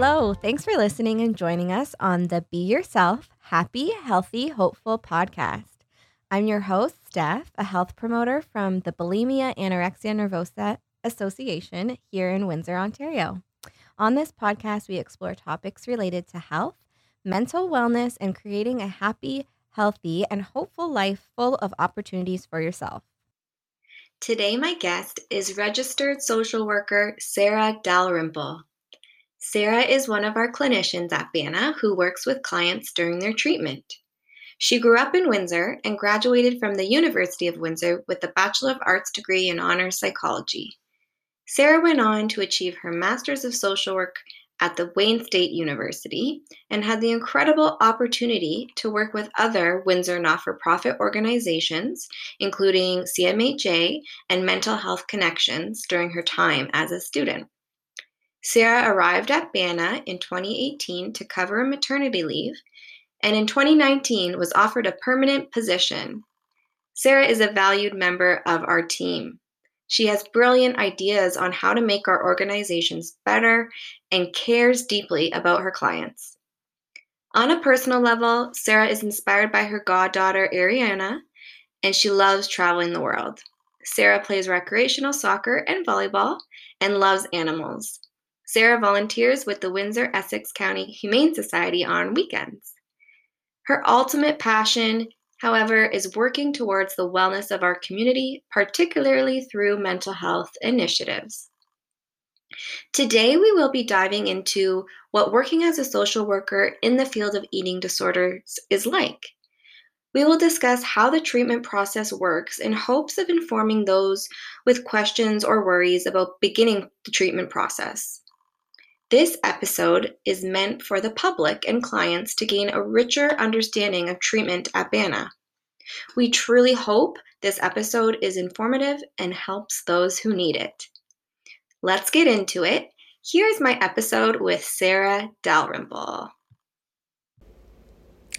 Hello. Thanks for listening and joining us on the Be Yourself, Happy, Healthy, Hopeful podcast. I'm your host, Steph, a health promoter from the Bulimia Anorexia Nervosa Association here in Windsor, Ontario. On this podcast, we explore topics related to health, mental wellness, and creating a happy, healthy, and hopeful life full of opportunities for yourself. Today, my guest is registered social worker Sarah Dalrymple. Sarah is one of our clinicians at BANA who works with clients during their treatment. She grew up in Windsor and graduated from the University of Windsor with a Bachelor of Arts degree in Honors Psychology. Sarah went on to achieve her Master's of Social Work at the Wayne State University and had the incredible opportunity to work with other Windsor not-for-profit organizations, including CMHA and Mental Health Connections during her time as a student. Sarah arrived at BANA in 2018 to cover a maternity leave, and in 2019 was offered a permanent position. Sarah is a valued member of our team. She has brilliant ideas on how to make our organizations better and cares deeply about her clients. On a personal level, Sarah is inspired by her goddaughter, Ariana, and she loves traveling the world. Sarah plays recreational soccer and volleyball and loves animals. Sarah volunteers with the Windsor-Essex County Humane Society on weekends. Her ultimate passion, however, is working towards the wellness of our community, particularly through mental health initiatives. Today, we will be diving into what working as a social worker in the field of eating disorders is like. We will discuss how the treatment process works in hopes of informing those with questions or worries about beginning the treatment process. This episode is meant for the public and clients to gain a richer understanding of treatment at BANA. We truly hope this episode is informative and helps those who need it. Let's get into it. Here's my episode with Sarah Dalrymple.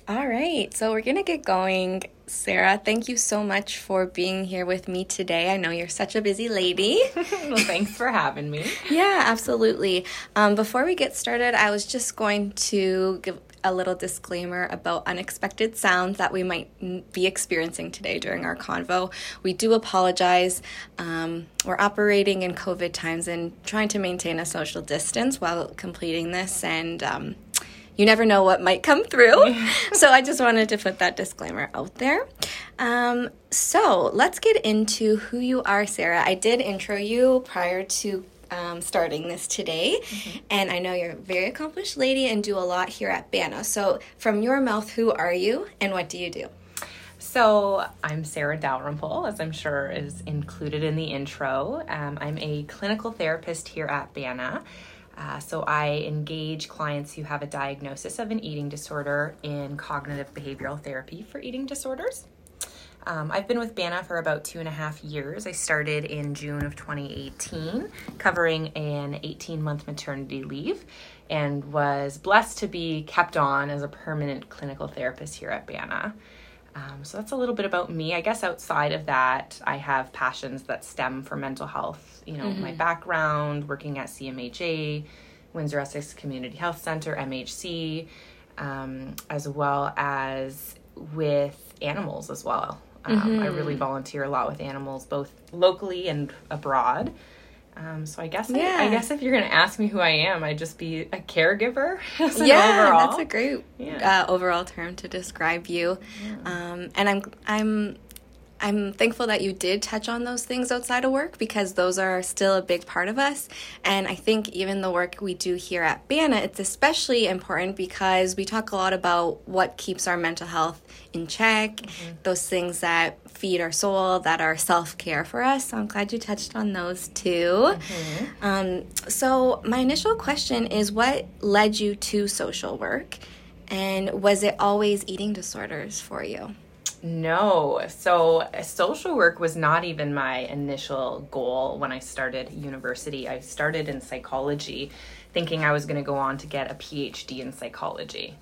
All right, so we're going to get going. Sarah, thank you so much for being here with me today. I know you're such a busy lady. Well, thanks for having me. Yeah, absolutely. Before we get started, I was just going to give a little disclaimer about unexpected sounds that we might be experiencing today during our convo. We do apologize. We're operating in COVID times and trying to maintain a social distance while completing this, and you never know what might come through. So I just wanted to put that disclaimer out there. So let's get into who you are, Sarah. I did intro you prior to starting this today. Mm-hmm. And I know you're a very accomplished lady and do a lot here at BANA. So from your mouth, who are you and what do you do? So I'm Sarah Dalrymple, as I'm sure is included in the intro. I'm a clinical therapist here at BANA. So I engage clients who have a diagnosis of an eating disorder in cognitive behavioral therapy for eating disorders. I've been with BANA for about 2.5 years. I started in June of 2018, covering an 18-month maternity leave, and was blessed to be kept on as a permanent clinical therapist here at BANA. So that's a little bit about me. I guess outside of that, I have passions that stem from mental health. You know, mm-hmm. my background, working at CMHA, Windsor-Essex Community Health Center, MHC, as well as with animals as well. Mm-hmm. I really volunteer a lot with animals, both locally and abroad. So I guess I guess if you're going to ask me who I am, I'd just be a caregiver. Overall. That's a great overall term to describe you. Yeah. And I'm thankful that you did touch on those things outside of work, because those are still a big part of us. And I think even the work we do here at BANA, it's especially important because we talk a lot about what keeps our mental health in check, mm-hmm. those things that feed our soul, that are self-care for us. So I'm glad you touched on those too. Mm-hmm. So my initial question is, what led you to social work? And was it always eating disorders for you? No. So social work was not even my initial goal when I started university. I started in psychology thinking I was going to go on to get a PhD in psychology.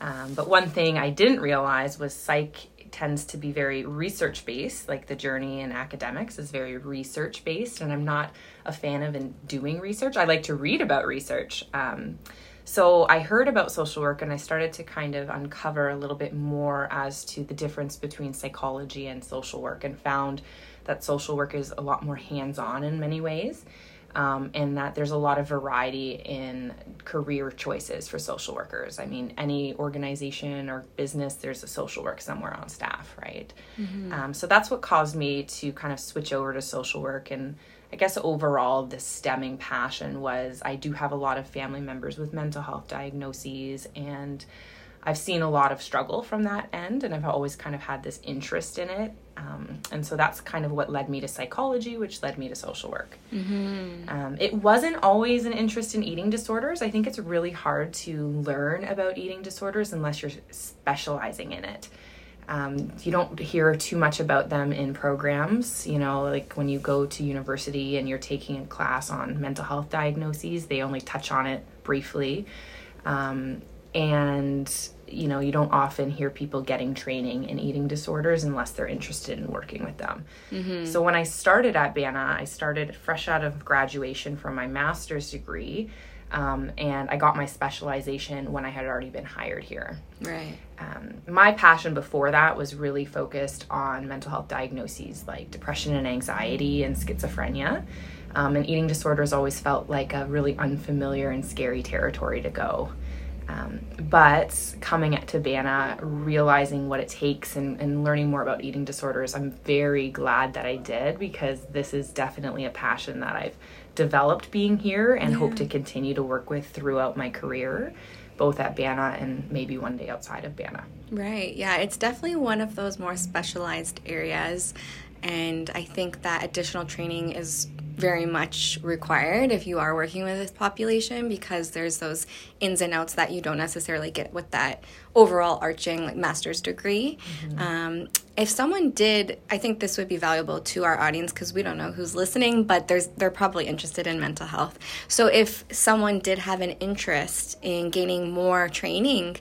But one thing I didn't realize was psych tends to be very research-based, like the journey in academics is very research-based, and I'm not a fan of doing research. I like to read about research. So I heard about social work and I started to kind of uncover a little bit more as to the difference between psychology and social work, and found that social work is a lot more hands-on in many ways, and that there's a lot of variety in career choices for social workers. I mean, any organization or business, there's a social work somewhere on staff, right? Mm-hmm. So that's what caused me to kind of switch over to social work. And I guess overall, the stemming passion was I do have a lot of family members with mental health diagnoses, and I've seen a lot of struggle from that end, and I've always kind of had this interest in it. And so that's kind of what led me to psychology, which led me to social work. Mm-hmm. It wasn't always an interest in eating disorders. I think it's really hard to learn about eating disorders unless you're specializing in it. You don't hear too much about them in programs, you know, like when you go to university and you're taking a class on mental health diagnoses, they only touch on it briefly. And, you know, you don't often hear people getting training in eating disorders unless they're interested in working with them. Mm-hmm. So when I started at BANA, I started fresh out of graduation from my master's degree. And I got my specialization when I had already been hired here. Right. My passion before that was really focused on mental health diagnoses like depression and anxiety and schizophrenia. And eating disorders always felt like a really unfamiliar and scary territory to go. But coming to BANA, realizing what it takes and learning more about eating disorders, I'm very glad that I did, because this is definitely a passion that I've developed being here and hope to continue to work with throughout my career, both at BANA and maybe one day outside of BANA. Right. Yeah, it's definitely one of those more specialized areas. And I think that additional training is very much required if you are working with this population, because there's those ins and outs that you don't necessarily get with that overall arching like master's degree. Mm-hmm. If someone did, I think this would be valuable to our audience, because we don't know who's listening, but they're probably interested in mental health. So if someone did have an interest in gaining more training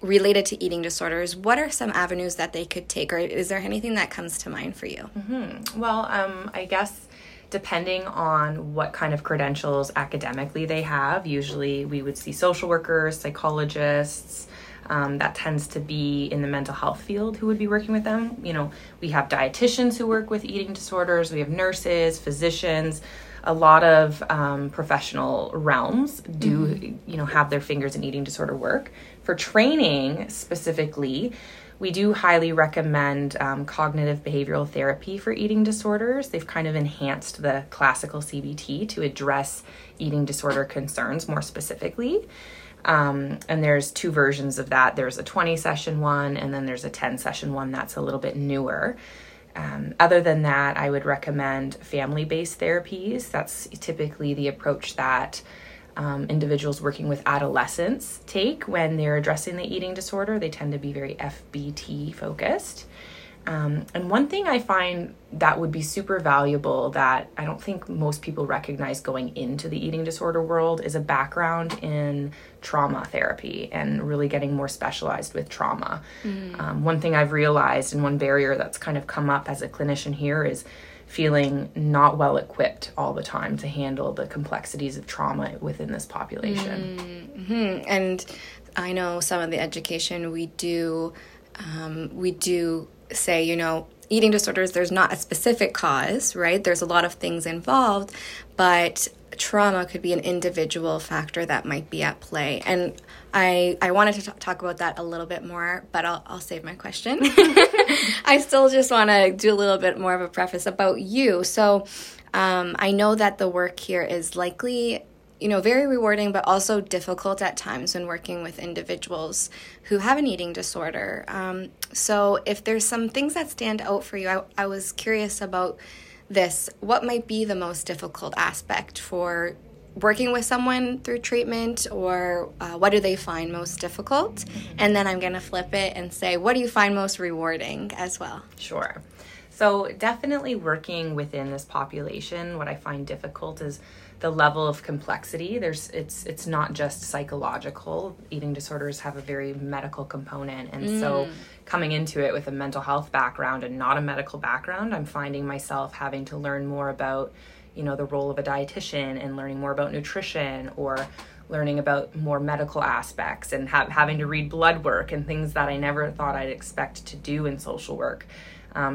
related to eating disorders, what are some avenues that they could take, or is there anything that comes to mind for you? Mm-hmm. Well, I guess depending on what kind of credentials academically they have, usually we would see social workers, psychologists, that tends to be in the mental health field who would be working with them. You know, we have dietitians who work with eating disorders, we have nurses, physicians, a lot of professional realms do, mm-hmm. you know, have their fingers in eating disorder work. For training specifically, we do highly recommend cognitive behavioral therapy for eating disorders. They've kind of enhanced the classical CBT to address eating disorder concerns more specifically. And there's two versions of that. There's a 20-session one, and then there's a 10-session one that's a little bit newer. Other than that, I would recommend family-based therapies. That's typically the approach that individuals working with adolescents take when they're addressing the eating disorder. They tend to be very FBT focused. And one thing I find that would be super valuable that I don't think most people recognize going into the eating disorder world is a background in trauma therapy and really getting more specialized with trauma. Mm-hmm. One thing I've realized, and one barrier that's kind of come up as a clinician here, is feeling not well equipped all the time to handle the complexities of trauma within this population. Mm-hmm. And I know some of the education we do say, you know, eating disorders, there's not a specific cause, right? There's a lot of things involved, but trauma could be an individual factor that might be at play. And I wanted to talk about that a little bit more, but I'll save my question. I still just want to do a little bit more of a preface about you. So I know that the work here is likely, you know, very rewarding, but also difficult at times when working with individuals who have an eating disorder. So if there's some things that stand out for you, I was curious about this. What might be the most difficult aspect for working with someone through treatment, or what do they find most difficult? Mm-hmm. And then I'm going to flip it and say, what do you find most rewarding as well? Sure. So definitely working within this population, what I find difficult is the level of complexity. It's not just psychological. Eating disorders have a very medical component, and so coming into it with a mental health background and not a medical background, I'm finding myself having to learn more about, you know, the role of a dietitian and learning more about nutrition, or learning about more medical aspects and having to read blood work and things that I never thought I'd expect to do in social work.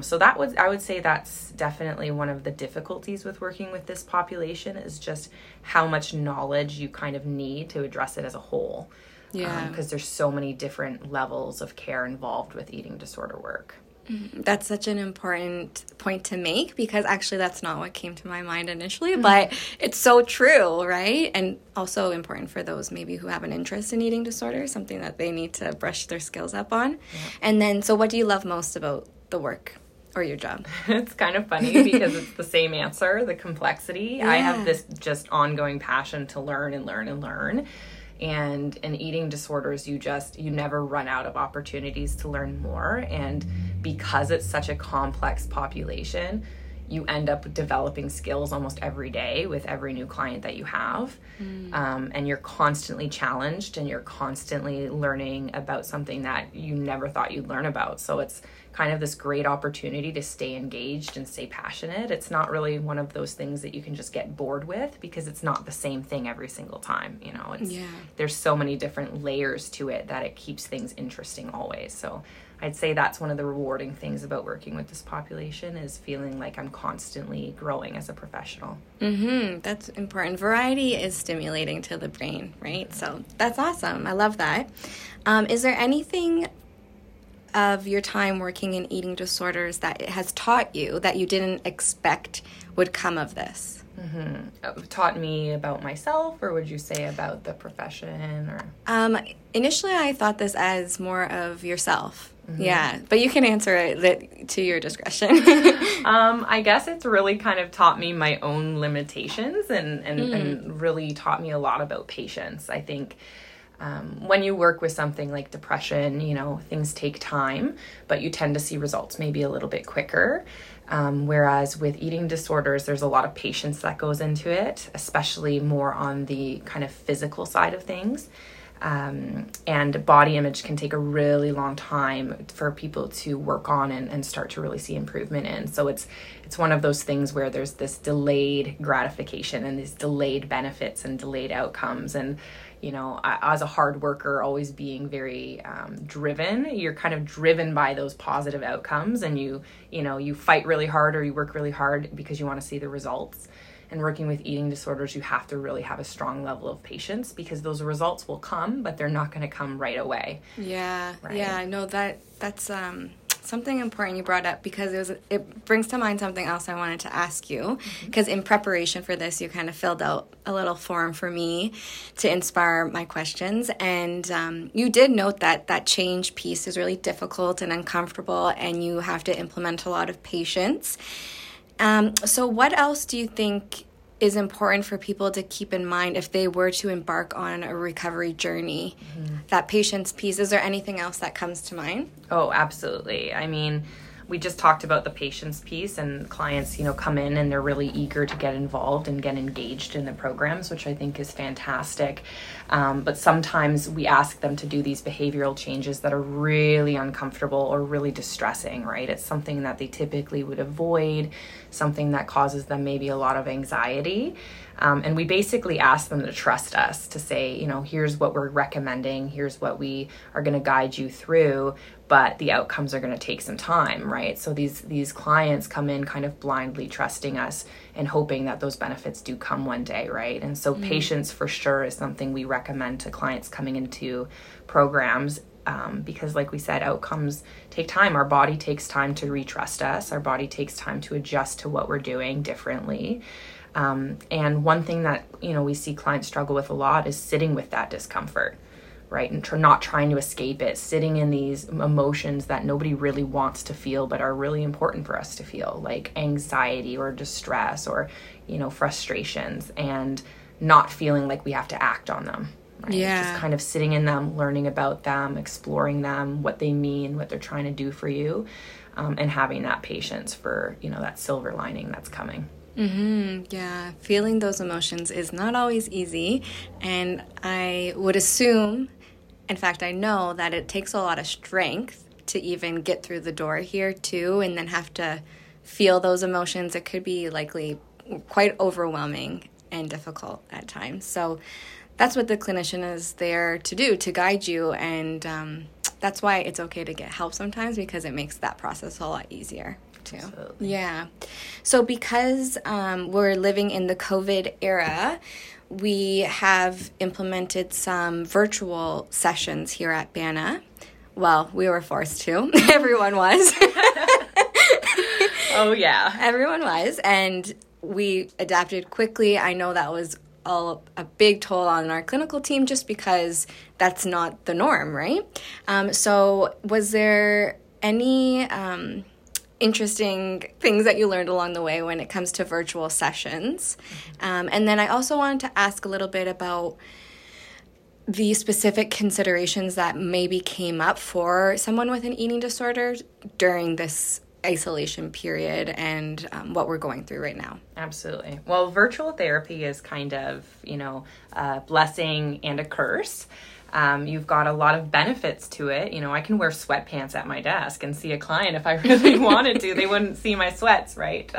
So that was, I would say that's definitely one of the difficulties with working with this population, is just how much knowledge you kind of need to address it as a whole. Yeah. Because there's so many different levels of care involved with eating disorder work. That's such an important point to make, because actually that's not what came to my mind initially, mm-hmm. but it's so true, right? And also important for those maybe who have an interest in eating disorder, something that they need to brush their skills up on. Yeah. And then, so what do you love most about the work or your job? It's kind of funny because it's the same answer, the complexity. Yeah. I have this just ongoing passion to learn and learn and learn. And in eating disorders, you never run out of opportunities to learn more. And because it's such a complex population, you end up developing skills almost every day with every new client that you have. Mm. And you're constantly challenged and you're constantly learning about something that you never thought you'd learn about. So it's kind of this great opportunity to stay engaged and stay passionate. It's not really one of those things that you can just get bored with, because it's not the same thing every single time. You know, it's, yeah. There's so many different layers to it that it keeps things interesting always. So I'd say that's one of the rewarding things about working with this population, is feeling like I'm constantly growing as a professional. Mm-hmm. That's important. Variety is stimulating to the brain, right? So that's awesome. I love that. Is there anything of your time working in eating disorders that it has taught you that you didn't expect would come of this? Mm-hmm. Taught me about myself, or would you say about the profession? Or initially, I thought this as more of yourself. Mm-hmm. Yeah, but you can answer it to your discretion. I guess it's really kind of taught me my own limitations and really taught me a lot about patience. I think when you work with something like depression, you know, things take time, but you tend to see results maybe a little bit quicker. Whereas with eating disorders, there's a lot of patience that goes into it, especially more on the kind of physical side of things. And body image can take a really long time for people to work on and start to really see improvement in. So it's one of those things where there's this delayed gratification and these delayed benefits and delayed outcomes. And, you know, as a hard worker, always being very driven, you're kind of driven by those positive outcomes, and you fight really hard or you work really hard because you want to see the results. And working with eating disorders, you have to really have a strong level of patience, because those results will come, but they're not going to come right away. Yeah, right? Yeah, I know that's something important you brought up, because it brings to mind something else I wanted to ask you, because in preparation for this, you kind of filled out a little form for me to inspire my questions, and you did note that change piece is really difficult and uncomfortable, and you have to implement a lot of patience. So what else do you think is important for people to keep in mind if they were to embark on a recovery journey? Mm-hmm. That patience piece, is there anything else that comes to mind? Oh, absolutely. I mean, we just talked about the patience piece, and clients, you know, come in and they're really eager to get involved and get engaged in the programs, which I think is fantastic. But sometimes we ask them to do these behavioral changes that are really uncomfortable or really distressing, right? It's something that they typically would avoid, something that causes them maybe a lot of anxiety. And we basically ask them to trust us, to say, you know, here's what we're recommending, here's what we are going to guide you through, but the outcomes are going to take some time, right? So these clients come in kind of blindly trusting us and hoping that those benefits do come one day, right? And so patience for sure is something we recommend to clients coming into programs. Because like we said, outcomes take time. Our body takes time to retrust us. Our body takes time to adjust to what we're doing differently. And one thing that, you know, we see clients struggle with a lot is sitting with that discomfort, right? And not trying to escape it, sitting in these emotions that nobody really wants to feel, but are really important for us to feel, like anxiety or distress or, you know, frustrations, and not feeling like we have to act on them. Right? Yeah. Just kind of sitting in them, learning about them, exploring them, what they mean, what they're trying to do for you, and having that patience for, you know, that silver lining that's coming. Mm-hmm. Yeah. Feeling those emotions is not always easy. And I would assume, in fact, I know that it takes a lot of strength to even get through the door here too, and then have to feel those emotions. It could be likely quite overwhelming and difficult at times. So that's what the clinician is there to do, to guide you. And that's why it's okay to get help sometimes, because it makes that process a lot easier too. Absolutely. Yeah. So because we're living in the COVID era, we have implemented some virtual sessions here at BANA. Well, we were forced to. Everyone was. Oh, yeah. Everyone was. And we adapted quickly. I know that was all a big toll on our clinical team, just because that's not the norm, right? So was there any interesting things that you learned along the way when it comes to virtual sessions? And then I also wanted to ask a little bit about the specific considerations that maybe came up for someone with an eating disorder during this isolation period and what we're going through right now. Absolutely. Well, virtual therapy is kind of, you know, a blessing and a curse. You've got a lot of benefits to it. You know, I can wear sweatpants at my desk and see a client if I really wanted to. They wouldn't see my sweats, right?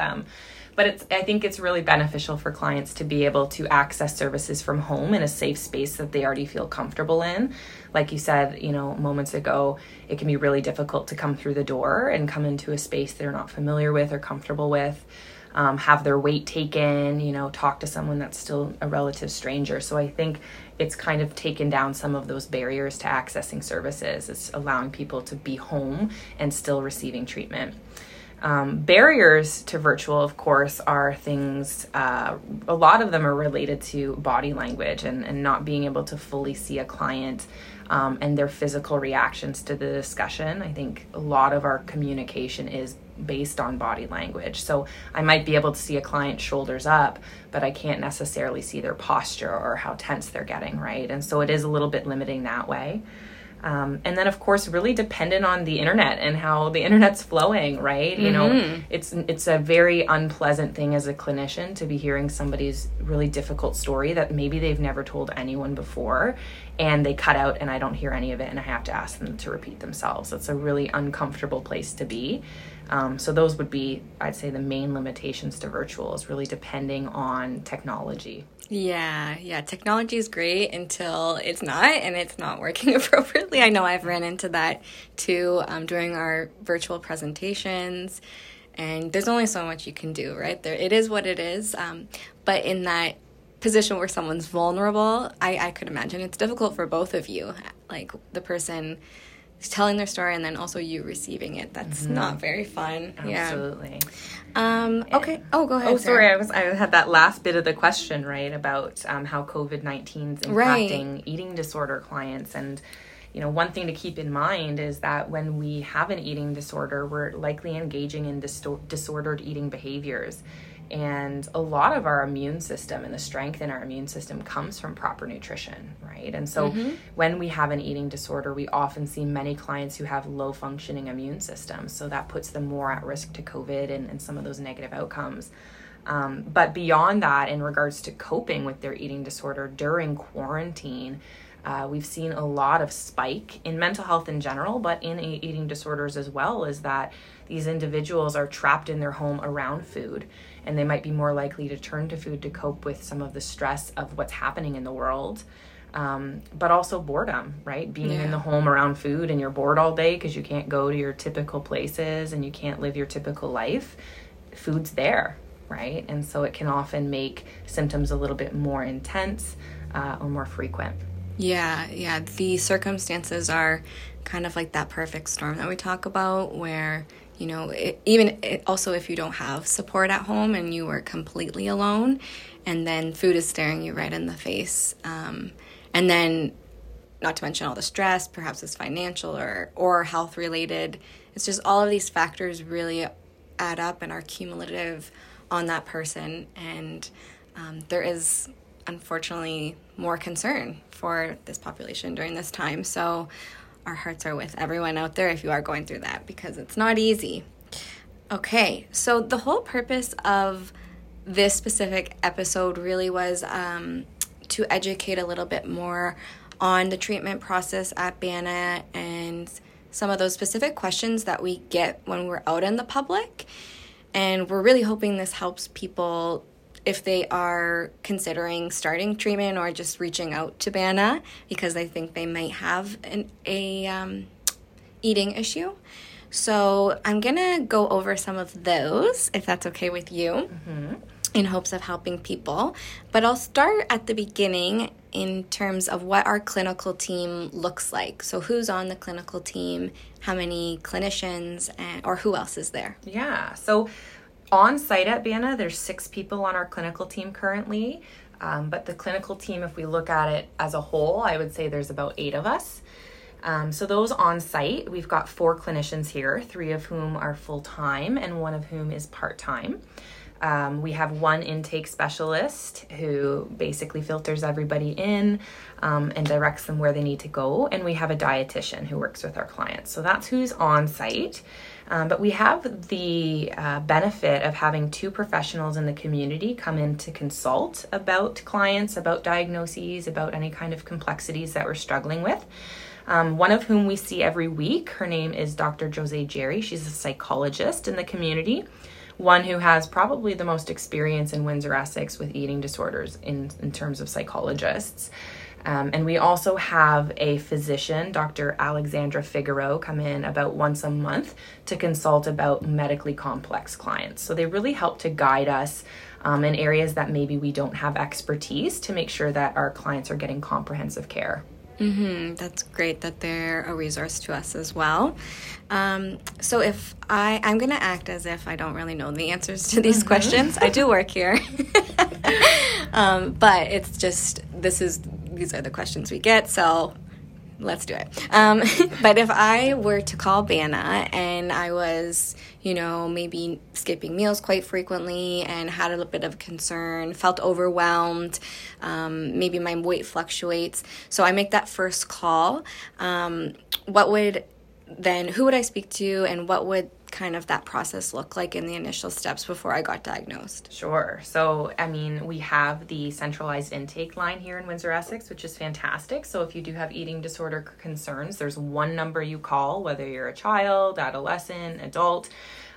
But I think it's really beneficial for clients to be able to access services from home in a safe space that they already feel comfortable in. Like you said, you know, moments ago, it can be really difficult to come through the door and come into a space they're not familiar with or comfortable with, have their weight taken, you know, talk to someone that's still a relative stranger. So I think it's kind of taken down some of those barriers to accessing services. It's allowing people to be home and still receiving treatment. Barriers to virtual, of course, are things, a lot of them are related to body language and not being able to fully see a client and their physical reactions to the discussion. I think a lot of our communication is based on body language. So I might be able to see a client shoulders up, but I can't necessarily see their posture or how tense they're getting, right? And so it is a little bit limiting that way. And then, of course, really dependent on the internet and how the internet's flowing, right? Mm-hmm. You know, it's a very unpleasant thing as a clinician to be hearing somebody's really difficult story that maybe they've never told anyone before, and they cut out and I don't hear any of it and I have to ask them to repeat themselves. It's a really uncomfortable place to be. So those would be, I'd say, the main limitations to virtual is really depending on technology. Yeah. Technology is great until it's not, and it's not working appropriately. I know I've ran into that too during our virtual presentations, and there's only so much you can do, right? There, it is what it is. But in that position where someone's vulnerable, I could imagine it's difficult for both of you, like the person telling their story and then also you receiving it. That's not very fun. Absolutely. Yeah. Okay. Oh, go ahead. Oh, sorry. I had that last bit of the question, right, about how COVID-19 is impacting eating disorder clients. And, you know, one thing to keep in mind is that when we have an eating disorder, we're likely engaging in disordered eating behaviors. And a lot of our immune system and the strength in our immune system comes from proper nutrition, right? And so when we have an eating disorder, we often see many clients who have low functioning immune systems. So that puts them more at risk to COVID and some of those negative outcomes. But beyond that, in regards to coping with their eating disorder during quarantine, we've seen a lot of spike in mental health in general, but in eating disorders as well, is that these individuals are trapped in their home around food, and they might be more likely to turn to food to cope with some of the stress of what's happening in the world, but also boredom, right? Being in the home around food and you're bored all day because you can't go to your typical places and you can't live your typical life, food's there, right? And so it can often make symptoms a little bit more intense or more frequent. Yeah. The circumstances are kind of like that perfect storm that we talk about where, you know, also if you don't have support at home and you are completely alone, and then food is staring you right in the face. And then not to mention all the stress, perhaps it's financial or health related. It's just all of these factors really add up and are cumulative on that person. And there is, unfortunately, more concern for this population during this time. So our hearts are with everyone out there if you are going through that, because it's not easy. Okay, so the whole purpose of this specific episode really was to educate a little bit more on the treatment process at BANA and some of those specific questions that we get when we're out in the public. And we're really hoping this helps people if they are considering starting treatment or just reaching out to BANA, because I think they might have an eating issue. So I'm going to go over some of those, if that's okay with you, mm-hmm. in hopes of helping people. But I'll start at the beginning in terms of what our clinical team looks like. So who's on the clinical team, how many clinicians, or who else is there? Yeah, so on site at BANA, there's 6 people on our clinical team currently. But the clinical team, if we look at it as a whole, I would say there's about 8 of us. So those on site, we've got 4 clinicians here, 3 of whom are full-time and 1 of whom is part-time. We have 1 intake specialist who basically filters everybody in and directs them where they need to go. And we have a dietitian who works with our clients. So that's who's on site. But we have the benefit of having 2 professionals in the community come in to consult about clients, about diagnoses, about any kind of complexities that we're struggling with. One of whom we see every week, her name is Dr. Jose Jerry. She's a psychologist in the community, one who has probably the most experience in Windsor-Essex with eating disorders in terms of psychologists. And we also have a physician, Dr. Alexandra Figueroa, come in about once a month to consult about medically complex clients. So they really help to guide us in areas that maybe we don't have expertise to make sure that our clients are getting comprehensive care. Mm-hmm. That's great that they're a resource to us as well. So if I'm going to act as if I don't really know the answers to these mm-hmm. questions. I do work here. But it's just, these are the questions we get, so let's do it. But if I were to call BANA and I was, maybe skipping meals quite frequently and had a little bit of concern, felt overwhelmed, maybe my weight fluctuates, so I make that first call, who would I speak to, and what would kind of that process look like in the initial steps before I got diagnosed? Sure. So, we have the centralized intake line here in Windsor-Essex, which is fantastic. So if you do have eating disorder concerns, there's one number you call, whether you're a child, adolescent, adult,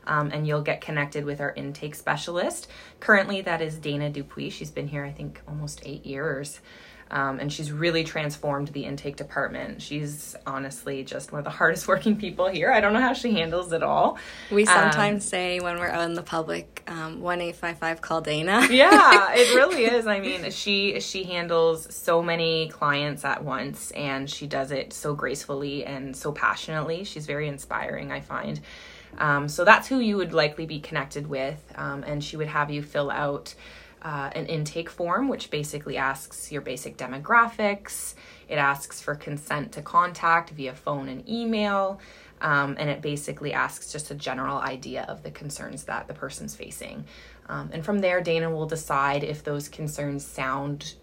and you'll get connected with our intake specialist. Currently, that is Dana Dupuis. She's been here, I think, almost 8 years. And she's really transformed the intake department. She's honestly just one of the hardest working people here. I don't know how she handles it all. We sometimes say when we're out in the public, 1-855 call Dana. Yeah, it really is. She handles so many clients at once, and she does it so gracefully and so passionately. She's very inspiring, I find. So that's who you would likely be connected with. And she would have you fill out an intake form, which basically asks your basic demographics. It asks for consent to contact via phone and email, and it basically asks just a general idea of the concerns that the person's facing. And from there, Dana will decide if those concerns sound,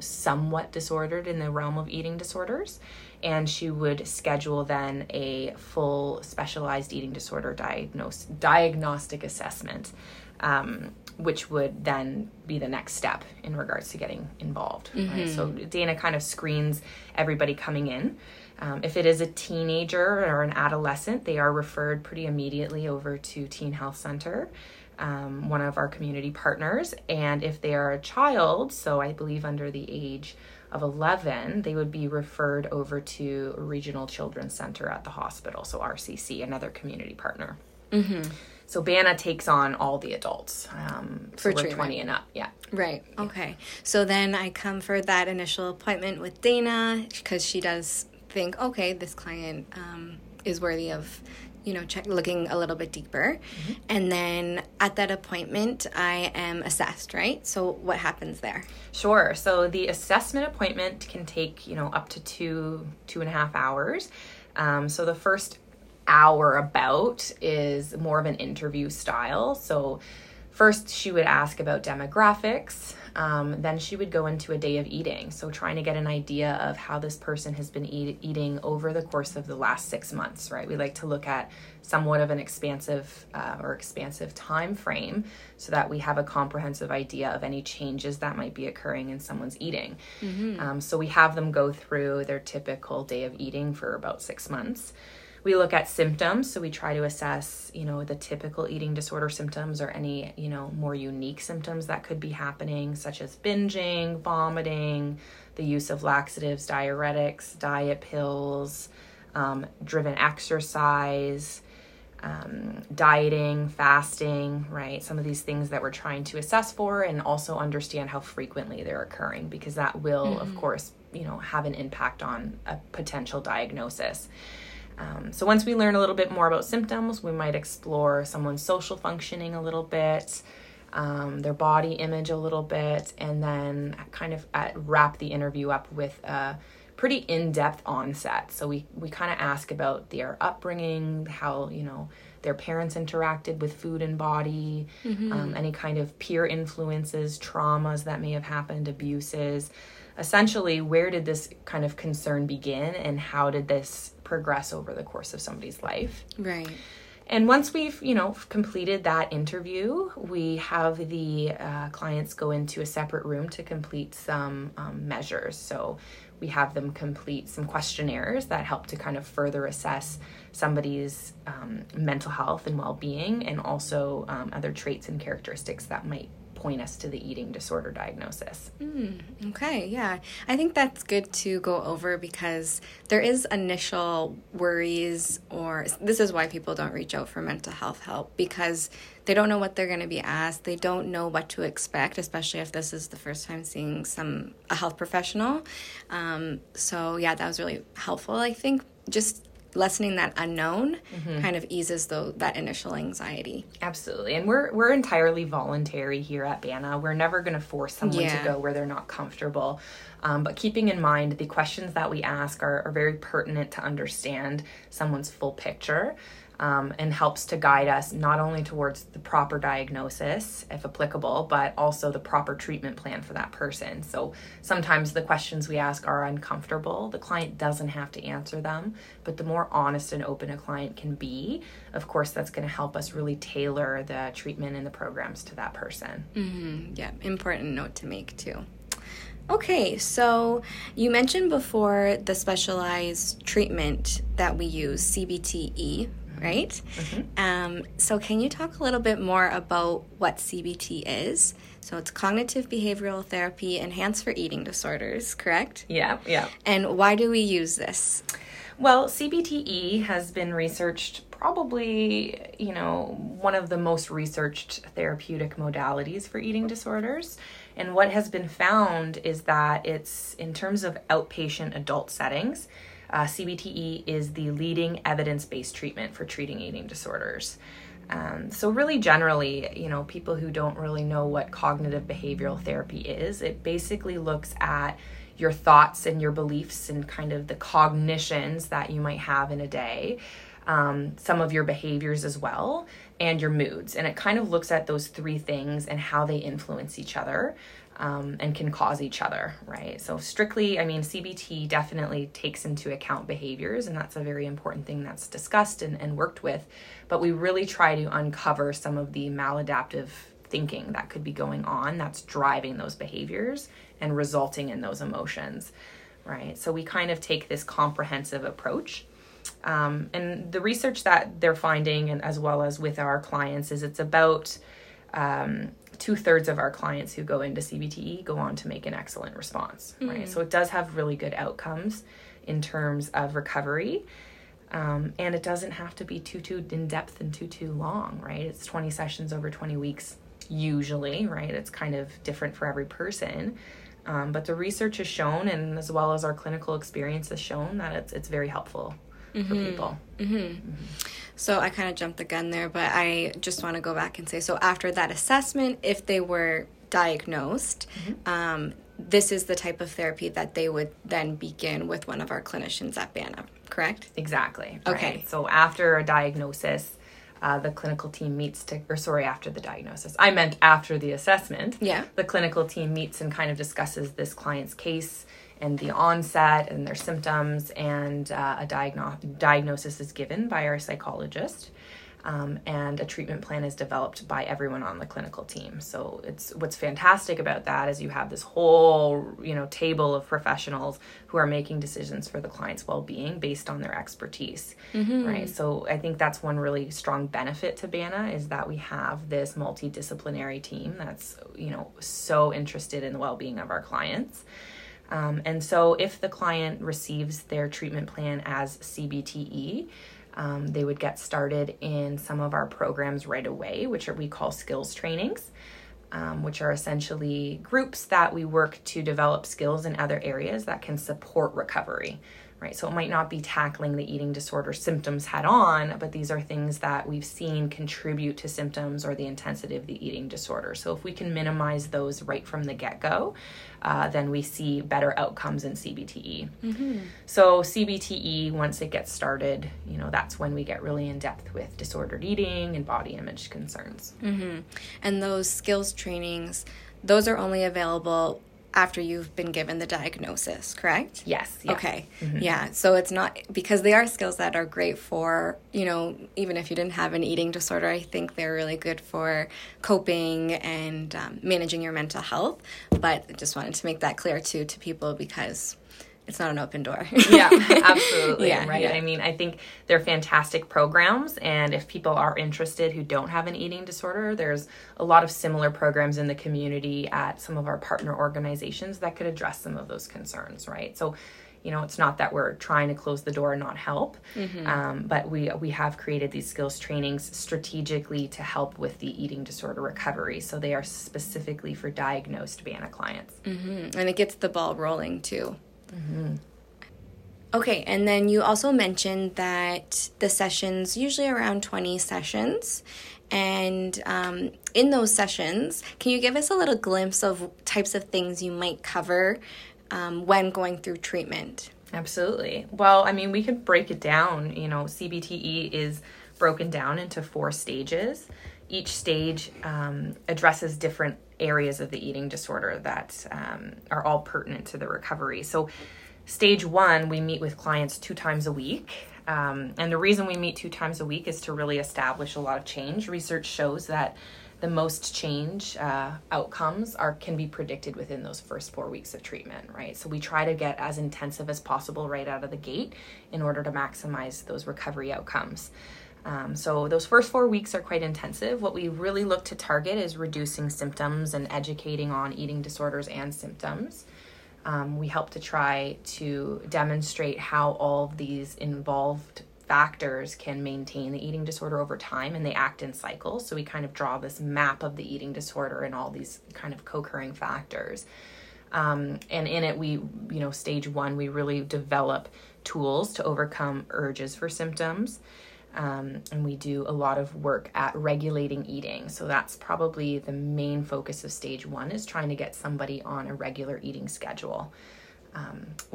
somewhat disordered in the realm of eating disorders, and she would schedule then a full specialized eating disorder diagnostic assessment, which would then be the next step in regards to getting involved. Mm-hmm. Right? So Dana kind of screens everybody coming in. If it is a teenager or an adolescent, they are referred pretty immediately over to Teen Health Center, one of our community partners. And if they are a child, so I believe under the age of 11, they would be referred over to Regional Children's Center at the hospital, so RCC, another community partner. Mm-hmm. So BANA takes on all the adults for so we're 20 and up. Yeah. Right. Yeah. Okay. So then I come for that initial appointment with Dana, because she does think, okay, this client is worthy of, looking a little bit deeper. Mm-hmm. And then at that appointment, I am assessed, right? So what happens there? Sure. So the assessment appointment can take, up to 2.5 hours. So the first hour about is more of an interview style. So first she would ask about demographics, then she would go into a day of eating. So trying to get an idea of how this person has been eating over the course of the last 6 months, right? We like to look at somewhat of an expansive time frame so that we have a comprehensive idea of any changes that might be occurring in someone's eating. Mm-hmm. So we have them go through their typical day of eating for about 6 months. We look at symptoms, so we try to assess, you know, the typical eating disorder symptoms or any, you know, more unique symptoms that could be happening, such as binging, vomiting, the use of laxatives, diuretics, diet pills, driven exercise, dieting, fasting, right? Some of these things that we're trying to assess for and also understand how frequently they're occurring, because that will, of course, you know, have an impact on a potential diagnosis. So once we learn a little bit more about symptoms, we might explore someone's social functioning a little bit, their body image a little bit, and then kind of wrap the interview up with a pretty in-depth onset. So we kind of ask about their upbringing, how, you know, their parents interacted with food and body, any kind of peer influences, traumas that may have happened, abuses. Essentially, where did this kind of concern begin and how did this progress over the course of somebody's life? Right. And once we've, you know, completed that interview, we have the clients go into a separate room to complete some measures. So we have them complete some questionnaires that help to kind of further assess somebody's mental health and well-being, and also other traits and characteristics that might point us to the eating disorder diagnosis. Okay, yeah. I think that's good to go over, because there is initial worries, or this is why people don't reach out for mental health help, because they don't know what they're going to be asked. They don't know what to expect, especially if this is the first time seeing a health professional. So yeah, that was really helpful. I think just lessening that unknown kind of eases that initial anxiety. Absolutely. And we're entirely voluntary here at BANA. We're never going to force someone to go where they're not comfortable. But keeping in mind, the questions that we ask are very pertinent to understand someone's full picture, and helps to guide us not only towards the proper diagnosis, if applicable, but also the proper treatment plan for that person. So sometimes the questions we ask are uncomfortable. The client doesn't have to answer them, but the more honest and open a client can be, of course, that's going to help us really tailor the treatment and the programs to that person. Yeah, important note to make too. Okay, so you mentioned before the specialized treatment that we use, CBT-E, right? So can you talk a little bit more about what CBT is? So it's cognitive behavioral therapy enhanced for eating disorders, correct? Yeah. And why do we use this? Well, CBT-E has been researched, probably, you know, one of the most researched therapeutic modalities for eating disorders. And what has been found is that it's, in terms of outpatient adult settings, CBT-E is the leading evidence-based treatment for treating eating disorders. So really generally, you know, people who don't really know what cognitive behavioral therapy is, it basically looks at your thoughts and your beliefs and kind of the cognitions that you might have in a day, some of your behaviors as well, and your moods. And it kind of looks at those three things and how they influence each other. And can cause each other, right? So strictly, I mean, CBT definitely takes into account behaviors, and that's a very important thing that's discussed and worked with. But we really try to uncover some of the maladaptive thinking that could be going on that's driving those behaviors and resulting in those emotions, right? So we kind of take this comprehensive approach. And the research that they're finding, and as well as with our clients, is it's about 2/3 of our clients who go into CBT-E go on to make an excellent response, right? So it does have really good outcomes in terms of recovery. And it doesn't have to be too in-depth and too long, right? It's 20 sessions over 20 weeks usually, right? It's kind of different for every person. But the research has shown, and as well as our clinical experience has shown, that it's very helpful for people. So I kind of jumped the gun there, but I just want to go back and say, so after that assessment, if they were diagnosed, this is the type of therapy that they would then begin with one of our clinicians at BANA, correct? Exactly. Okay. Right. So after a diagnosis, the clinical team meets after the diagnosis. I meant after the assessment. Yeah. The clinical team meets and kind of discusses this client's case and the onset and their symptoms, and a diagnosis is given by our psychologist. and a treatment plan is developed by everyone on the clinical team. So it's what's fantastic about that is you have this whole, table of professionals who are making decisions for the client's well-being based on their expertise, mm-hmm. right? So I think that's one really strong benefit to BANA is that we have this multidisciplinary team that's, so interested in the well-being of our clients. And so if the client receives their treatment plan as CBT-E, they would get started in some of our programs right away, which we call skills trainings, which are essentially groups that we work to develop skills in other areas that can support recovery, right? So it might not be tackling the eating disorder symptoms head on, but these are things that we've seen contribute to symptoms or the intensity of the eating disorder. So if we can minimize those right from the get-go, then we see better outcomes in CBT-E. Mm-hmm. So CBT-E, once it gets started, that's when we get really in depth with disordered eating and body image concerns. Mm-hmm. And those skills trainings, those are only available after you've been given the diagnosis, correct? Yes. Yeah. Okay. Mm-hmm. Yeah. So it's not, because they are skills that are great for, even if you didn't have an eating disorder, I think they're really good for coping and managing your mental health. But I just wanted to make that clear too to people because it's not an open door. Yeah, absolutely. Yeah, right. Yeah. I think they're fantastic programs. And if people are interested who don't have an eating disorder, there's a lot of similar programs in the community at some of our partner organizations that could address some of those concerns, right? So, it's not that we're trying to close the door and not help, mm-hmm. But we have created these skills trainings strategically to help with the eating disorder recovery. So they are specifically for diagnosed BANA clients. Mm-hmm. And it gets the ball rolling too. Mm-hmm. Okay, and then you also mentioned that the sessions, usually around 20 sessions, and in those sessions, can you give us a little glimpse of types of things you might cover when going through treatment? Absolutely. Well, we could break it down. CBT-E is broken down into 4 stages. Each stage addresses different areas of the eating disorder that are all pertinent to the recovery. So stage 1, we meet with clients 2 times a week. And the reason we meet 2 times a week is to really establish a lot of change. Research shows that the most change outcomes can be predicted within those first 4 weeks of treatment, right? So we try to get as intensive as possible right out of the gate in order to maximize those recovery outcomes. So those first 4 weeks are quite intensive. What we really look to target is reducing symptoms and educating on eating disorders and symptoms. We help to try to demonstrate how all of these involved factors can maintain the eating disorder over time, and they act in cycles. So we kind of draw this map of the eating disorder and all these kind of co-occurring factors. And in it, we, stage 1, we really develop tools to overcome urges for symptoms. And we do a lot of work at regulating eating. So that's probably the main focus of stage 1 is trying to get somebody on a regular eating schedule.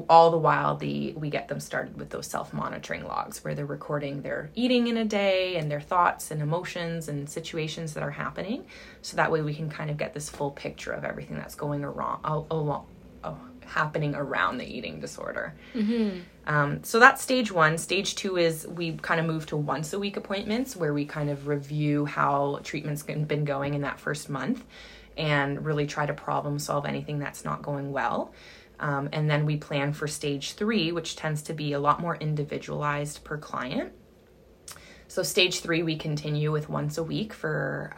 All the while, we get them started with those self-monitoring logs where they're recording their eating in a day and their thoughts and emotions and situations that are happening. So that way we can kind of get this full picture of everything that's going along. Happening around the eating disorder. Mm-hmm. So that's stage 1. Stage 2 is we kind of move to once a week appointments where we kind of review how treatment's been going in that first month and really try to problem solve anything that's not going well. And then we plan for stage 3, which tends to be a lot more individualized per client. So stage 3, we continue with once a week for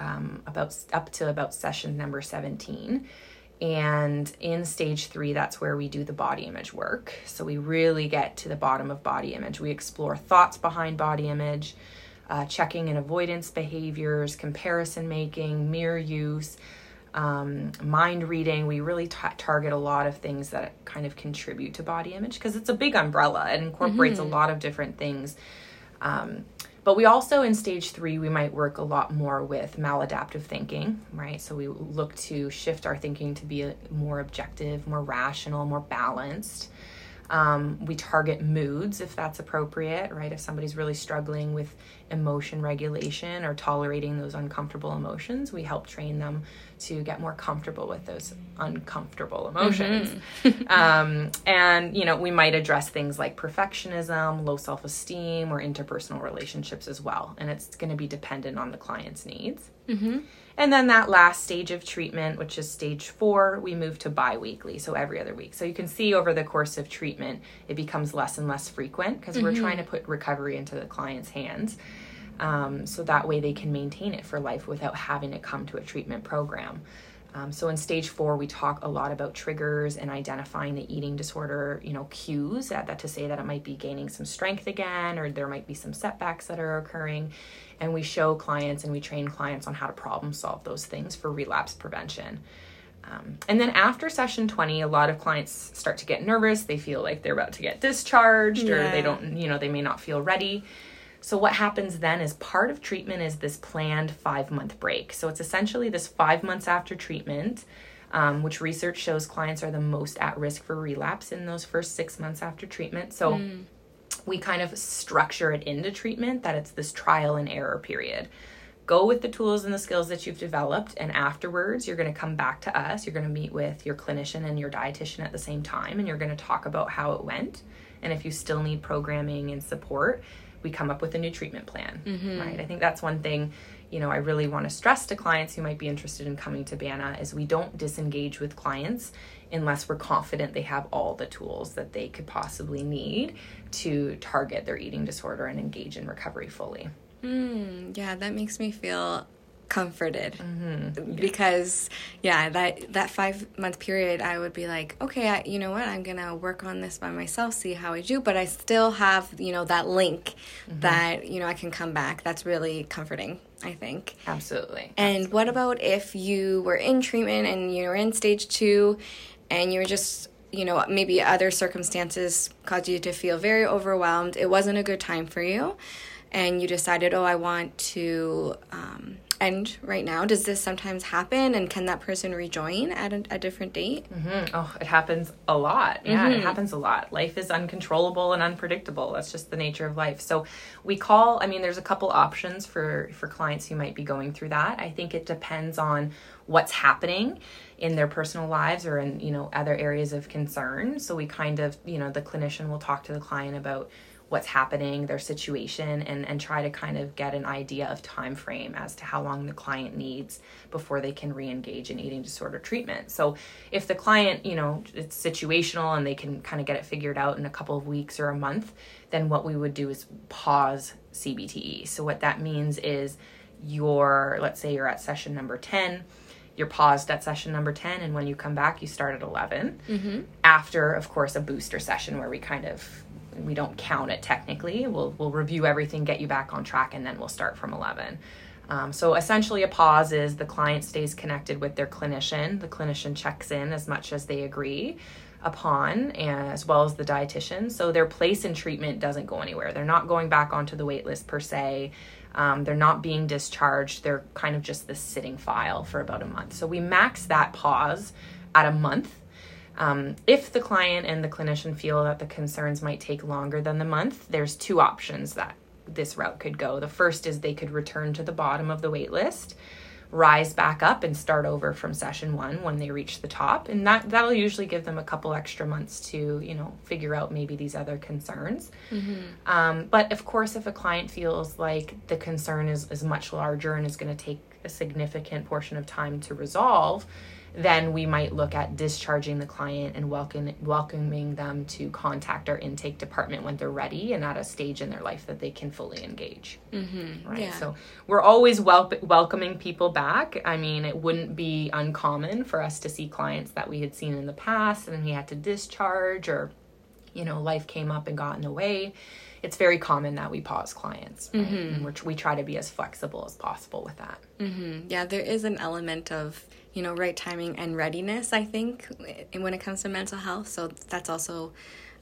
up to session number 17. And in stage 3, that's where we do the body image work. So we really get to the bottom of body image. We explore thoughts behind body image, checking and avoidance behaviors, comparison making, mirror use, mind reading. We really target a lot of things that kind of contribute to body image because it's a big umbrella. It incorporates mm-hmm. a lot of different things. But we also, in stage 3, we might work a lot more with maladaptive thinking, right? So we look to shift our thinking to be more objective, more rational, more balanced. We target moods if that's appropriate, right? If somebody's really struggling with emotion regulation or tolerating those uncomfortable emotions, we help train them to get more comfortable with those uncomfortable emotions. Mm-hmm. And, you know, we might address things like perfectionism, low self-esteem, or interpersonal relationships as well. And it's going to be dependent on the client's needs. Mm-hmm. And then that last stage of treatment, which is stage 4, we move to bi-weekly, so every other week. So you can see over the course of treatment, it becomes less and less frequent because mm-hmm. we're trying to put recovery into the client's hands. So that way they can maintain it for life without having to come to a treatment program. So in stage 4, we talk a lot about triggers and identifying the eating disorder, you know, cues that to say that it might be gaining some strength again, or there might be some setbacks that are occurring. And we show clients and we train clients on how to problem solve those things for relapse prevention. And then after session 20, a lot of clients start to get nervous. They feel like they're about to get discharged, yeah. or they don't, you know, they may not feel ready. So what happens then is part of treatment is this planned 5-month break. So it's essentially this 5 months after treatment, which research shows clients are the most at risk for relapse in those first 6 months after treatment. So we kind of structure it into treatment that it's this trial and error period. Go with the tools and the skills that you've developed, and afterwards you're going to come back to us. You're going to meet with your clinician and your dietitian at the same time, and you're going to talk about how it went. And if you still need programming and support, we come up with a new treatment plan, mm-hmm. right? I think that's one thing, you know, I really want to stress to clients who might be interested in coming to BANA is we don't disengage with clients unless we're confident they have all the tools that they could possibly need to target their eating disorder and engage in recovery fully. Yeah, that makes me feel comforted, mm-hmm. because that 5-month period I would be like, okay, you know what, I'm gonna work on this by myself, see how I do, but I still have, you know, that link mm-hmm. that, you know, I can come back. That's really comforting, I think. Absolutely. And what about if you were in treatment and you were in stage 2 and you were just, you know, maybe other circumstances caused you to feel very overwhelmed, it wasn't a good time for you, and you decided, oh, I want to end right now? Does this sometimes happen, and can that person rejoin at a different date? Mm-hmm. Oh, it happens a lot. Yeah, mm-hmm. It happens a lot. Life is uncontrollable and unpredictable. That's just the nature of life. So we call, I mean, there's a couple options for clients who might be going through that. I think it depends on what's happening in their personal lives or in, you know, other areas of concern. So we kind of, you know, the clinician will talk to the client about what's happening, their situation, and try to kind of get an idea of time frame as to how long the client needs before they can re-engage in eating disorder treatment. So if the client, you know, it's situational and they can kind of get it figured out in a couple of weeks or a month, then what we would do is pause CBT-E. So what that means is let's say you're at session number 10, you're paused at session number 10, and when you come back, you start at 11. Mm-hmm. After, of course, a booster session where we don't count it technically. We'll review everything, get you back on track, and then we'll start from 11. So essentially a pause is the client stays connected with their clinician. The clinician checks in as much as they agree upon, as well as the dietitian. So their place in treatment doesn't go anywhere. They're not going back onto the wait list per se. They're not being discharged. They're kind of just this sitting file for about a month. So we max that pause at a month. If the client and the clinician feel that the concerns might take longer than the month, there's 2 options that this route could go. The first is they could return to the bottom of the wait list, rise back up, and start over from session 1 when they reach the top. And that'll usually give them a couple extra months to, you know, figure out maybe these other concerns. Mm-hmm. But of course, if a client feels like the concern is much larger and is going to take a significant portion of time to resolve, then we might look at discharging the client and welcoming them to contact our intake department when they're ready and at a stage in their life that they can fully engage. Mm-hmm. Right. Yeah. So we're always welcoming people back. I mean, it wouldn't be uncommon for us to see clients that we had seen in the past and then we had to discharge, or, you know, life came up and got in the way. It's very common that we pause clients, right? Mm-hmm. And we try to be as flexible as possible with that. Mm-hmm. Yeah, there is an element of, you know, right timing and readiness, I think, when it comes to mental health. So that's also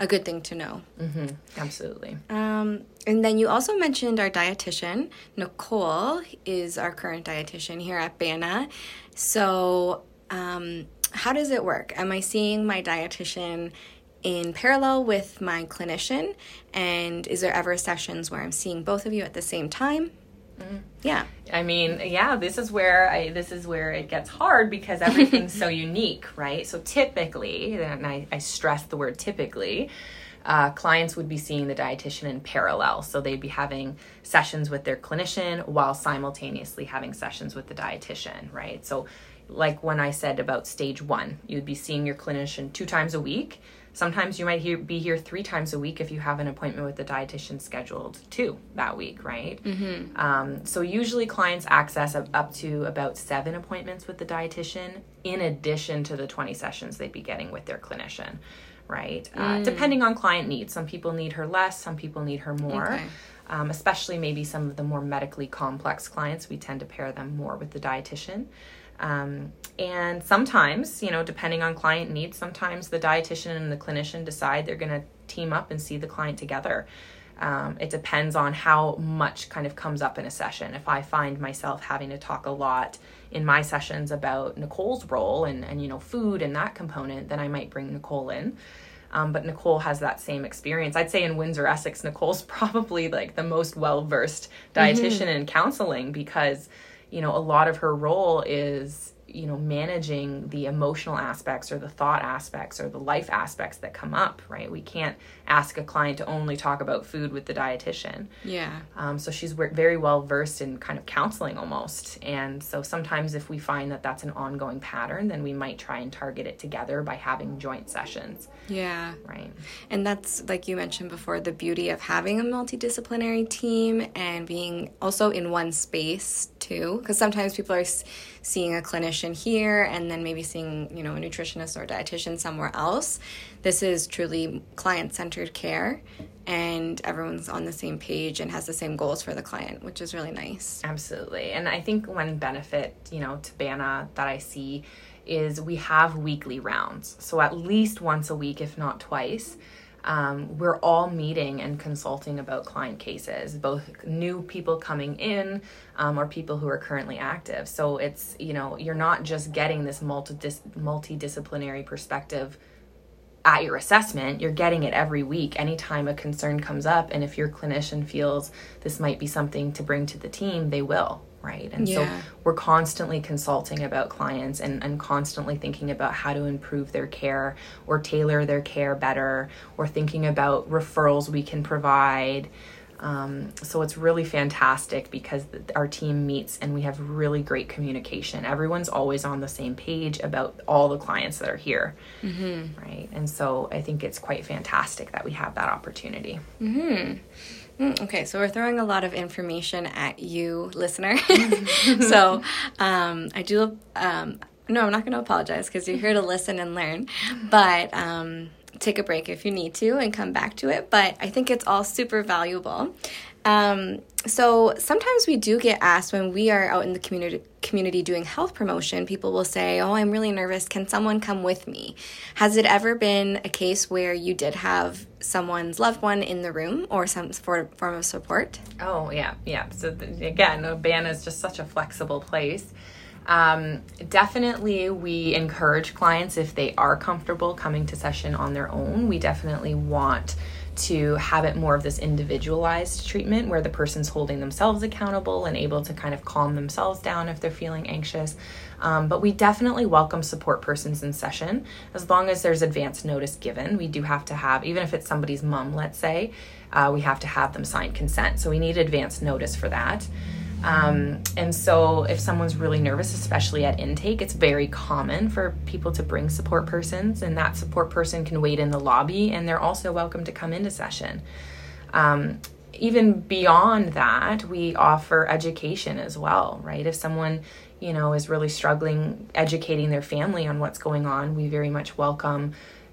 a good thing to know. Mm-hmm. Absolutely. And then you also mentioned our dietitian. Nicole is our current dietitian here at BANA. So how does it work? Am I seeing my dietitian in parallel with my clinician? And is there ever sessions where I'm seeing both of you at the same time? Yeah. I mean, yeah, this is where it gets hard because everything's so unique, right? So typically, and I stress the word typically, clients would be seeing the dietitian in parallel. So they'd be having sessions with their clinician while simultaneously having sessions with the dietitian, right? So like when I said about stage one, you'd be seeing your clinician 2 times a week. Sometimes you might be here 3 times a week if you have an appointment with the dietitian scheduled too that week, right? Mm-hmm. So usually clients access up to about 7 appointments with the dietitian in addition to the 20 sessions they'd be getting with their clinician, right? Depending on client needs. Some people need her less, some people need her more. Okay. Especially maybe some of the more medically complex clients, we tend to pair them more with the dietitian. And sometimes, you know, depending on client needs, sometimes the dietitian and the clinician decide they're going to team up and see the client together. It depends on how much kind of comes up in a session. If I find myself having to talk a lot in my sessions about Nicole's role and you know, food and that component, then I might bring Nicole in. But Nicole has that same experience. I'd say in Windsor-Essex, Nicole's probably like the most well-versed dietitian in counseling because, you know, a lot of her role is, you know, managing the emotional aspects or the thought aspects or the life aspects that come up, right? We can't ask a client to only talk about food with the dietitian. Yeah. So she's very well versed in kind of counseling almost. And so sometimes if we find that that's an ongoing pattern, then we might try and target it together by having joint sessions. Yeah. Right. And that's, like you mentioned before, the beauty of having a multidisciplinary team and being also in one space too, because sometimes people are seeing a clinician here and then maybe seeing, you know, a nutritionist or a dietitian somewhere else. This is truly client-centered care and everyone's on the same page and has the same goals for the client, which is really nice. Absolutely. And I think one benefit, you know, to BANA that I see is we have weekly rounds. So at least once a week, if not twice, we're all meeting and consulting about client cases, both new people coming in or people who are currently active. So it's, you know, you're not just getting this multidisciplinary perspective at your assessment, you're getting it every week. Anytime a concern comes up, and if your clinician feels this might be something to bring to the team, they will. Right. And yeah. So we're constantly consulting about clients and constantly thinking about how to improve their care or tailor their care better or thinking about referrals we can provide. So it's really fantastic because our team meets and we have really great communication. Everyone's always on the same page about all the clients that are here. Mm-hmm. Right. And so I think it's quite fantastic that we have that opportunity. Mm-hmm. Okay, so we're throwing a lot of information at you, listener. So I do, no, I'm not going to apologize because you're here to listen and learn, but take a break if you need to and come back to it. But I think it's all super valuable. So sometimes we do get asked when we are out in the community doing health promotion, people will say, oh, I'm really nervous. Can someone come with me? Has it ever been a case where you did have someone's loved one in the room or some form of support? Oh, yeah. Yeah. So again, BANA is just such a flexible place. Definitely we encourage clients if they are comfortable coming to session on their own. We definitely want to have it more of this individualized treatment where the person's holding themselves accountable and able to kind of calm themselves down if they're feeling anxious. But we definitely welcome support persons in session as long as there's advance notice given. We do have to have, even if it's somebody's mom, let's say, we have to have them sign consent. So we need advance notice for that. And so if someone's really nervous, especially at intake, it's very common for people to bring support persons, and that support person can wait in the lobby and they're also welcome to come into session. Even beyond that, we offer education as well, right? If someone, you know, is really struggling educating their family on what's going on, we very much welcome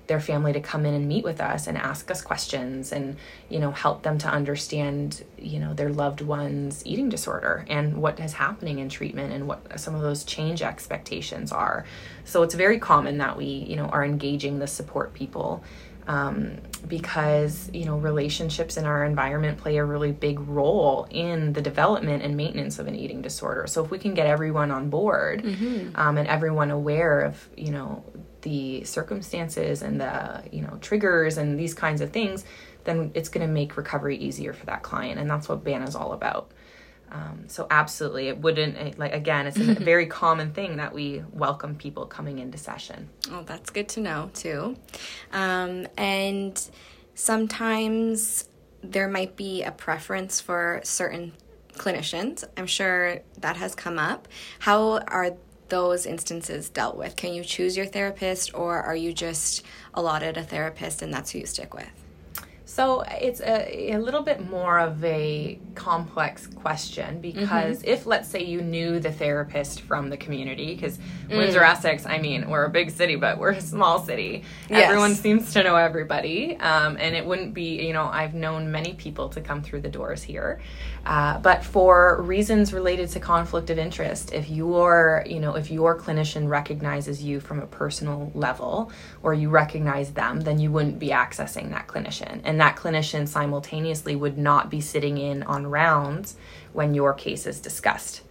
their family to come in and meet with us and ask us questions and, you know, help them to understand, you know, their loved one's eating disorder and what is happening in treatment and what some of those change expectations are. So it's very common that we, you know, are engaging the support people because, you know, relationships in our environment play a really big role in the development and maintenance of an eating disorder. So if we can get everyone on board and everyone aware of, you know, the circumstances and the, you know, triggers and these kinds of things, then it's going to make recovery easier for that client. And that's what BANA is all about. So absolutely, it wouldn't, like, again, it's a very common thing that we welcome people coming into session. Oh, that's good to know too. And sometimes there might be a preference for certain clinicians. I'm sure that has come up. How are those instances dealt with? Can you choose your therapist, or are you just allotted a therapist and that's who you stick with? So it's a little bit more of a complex question, because mm-hmm. if, let's say, you knew the therapist from the community, because Windsor-Essex, I mean, we're a big city, but we're a small city. Yes. Everyone seems to know everybody, and it wouldn't be, you know, I've known many people to come through the doors here. But for reasons related to conflict of interest, if your, you know, if your clinician recognizes you from a personal level, or you recognize them, then you wouldn't be accessing that clinician. And that clinician simultaneously would not be sitting in on rounds when your case is discussed.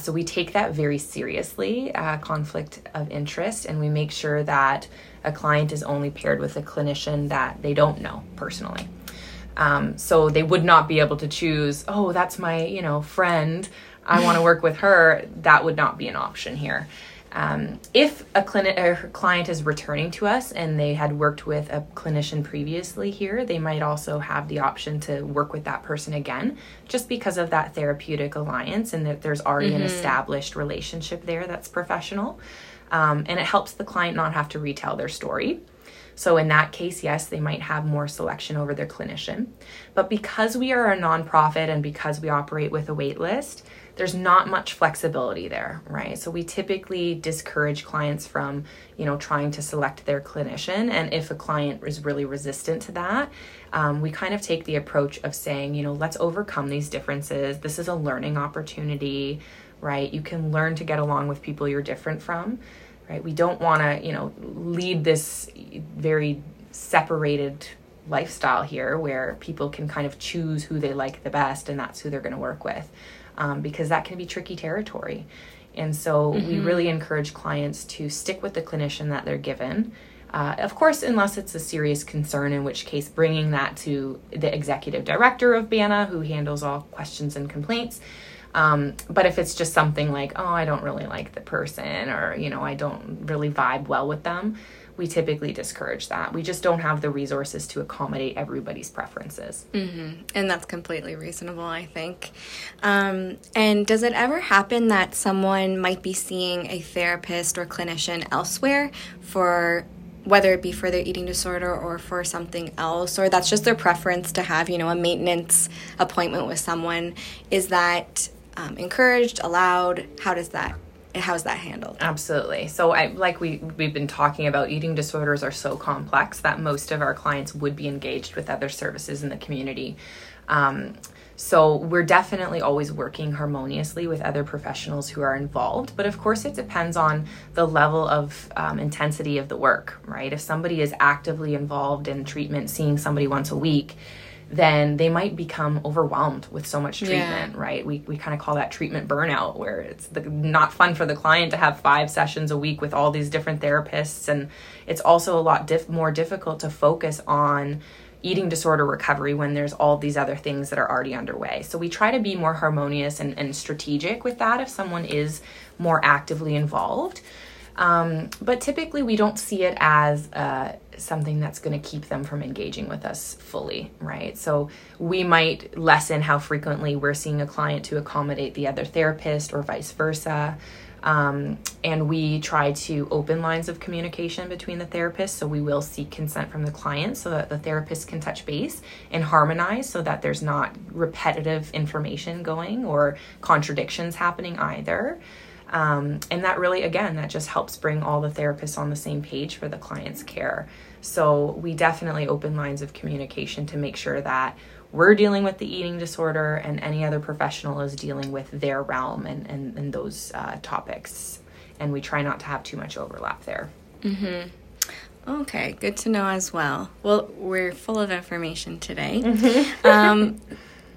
So we take that very seriously, conflict of interest, and we make sure that a client is only paired with a clinician that they don't know personally. So they would not be able to choose, oh, that's my, you know, friend, I want to work with her. That would not be an option here. If a client is returning to us and they had worked with a clinician previously here, they might also have the option to work with that person again, just because of that therapeutic alliance and that there's already an established relationship there that's professional. And it helps the client not have to retell their story. So in that case, yes, they might have more selection over their clinician. But because we are a nonprofit and because we operate with a wait list, there's not much flexibility there, right? So we typically discourage clients from, you know, trying to select their clinician. And if a client is really resistant to that, we kind of take the approach of saying, you know, let's overcome these differences. This is a learning opportunity, right? You can learn to get along with people you're different from, right? We don't want to, you know, lead this very separated lifestyle here where people can kind of choose who they like the best and that's who they're going to work with. Because that can be tricky territory. And so we really encourage clients to stick with the clinician that they're given. Of course, unless it's a serious concern, in which case bringing that to the executive director of BANA, who handles all questions and complaints. But if it's just something like, oh, I don't really like the person, or, you know, I don't really vibe well with them, we typically discourage that. We just don't have the resources to accommodate everybody's preferences. And that's completely reasonable, I think. And does it ever happen that someone might be seeing a therapist or clinician elsewhere for, whether it be for their eating disorder or for something else, or that's just their preference to have, you know, a maintenance appointment with someone? Is that encouraged, allowed? How's that handled? Absolutely. So we've been talking about, eating disorders are so complex that most of our clients would be engaged with other services in the community. So we're definitely always working harmoniously with other professionals who are involved. But of course, it depends on the level of intensity of the work, right? If somebody is actively involved in treatment, seeing somebody once a week, then they might become overwhelmed with so much treatment, right? We kind of call that treatment burnout, where it's not fun for the client to have 5 sessions a week with all these different therapists. And it's also a lot more difficult to focus on eating disorder recovery when there's all these other things that are already underway. So we try to be more harmonious and strategic with that if someone is more actively involved. But typically we don't see it as something that's going to keep them from engaging with us fully, right? So we might lessen how frequently we're seeing a client to accommodate the other therapist or vice versa. And we try to open lines of communication between the therapists. So we will seek consent from the client so that the therapist can touch base and harmonize so that there's not repetitive information going or contradictions happening either. And that really, again, that just helps bring all the therapists on the same page for the client's care. So we definitely open lines of communication to make sure that we're dealing with the eating disorder and any other professional is dealing with their realm and those topics. And we try not to have too much overlap there. Okay, good to know as well. Well, we're full of information today.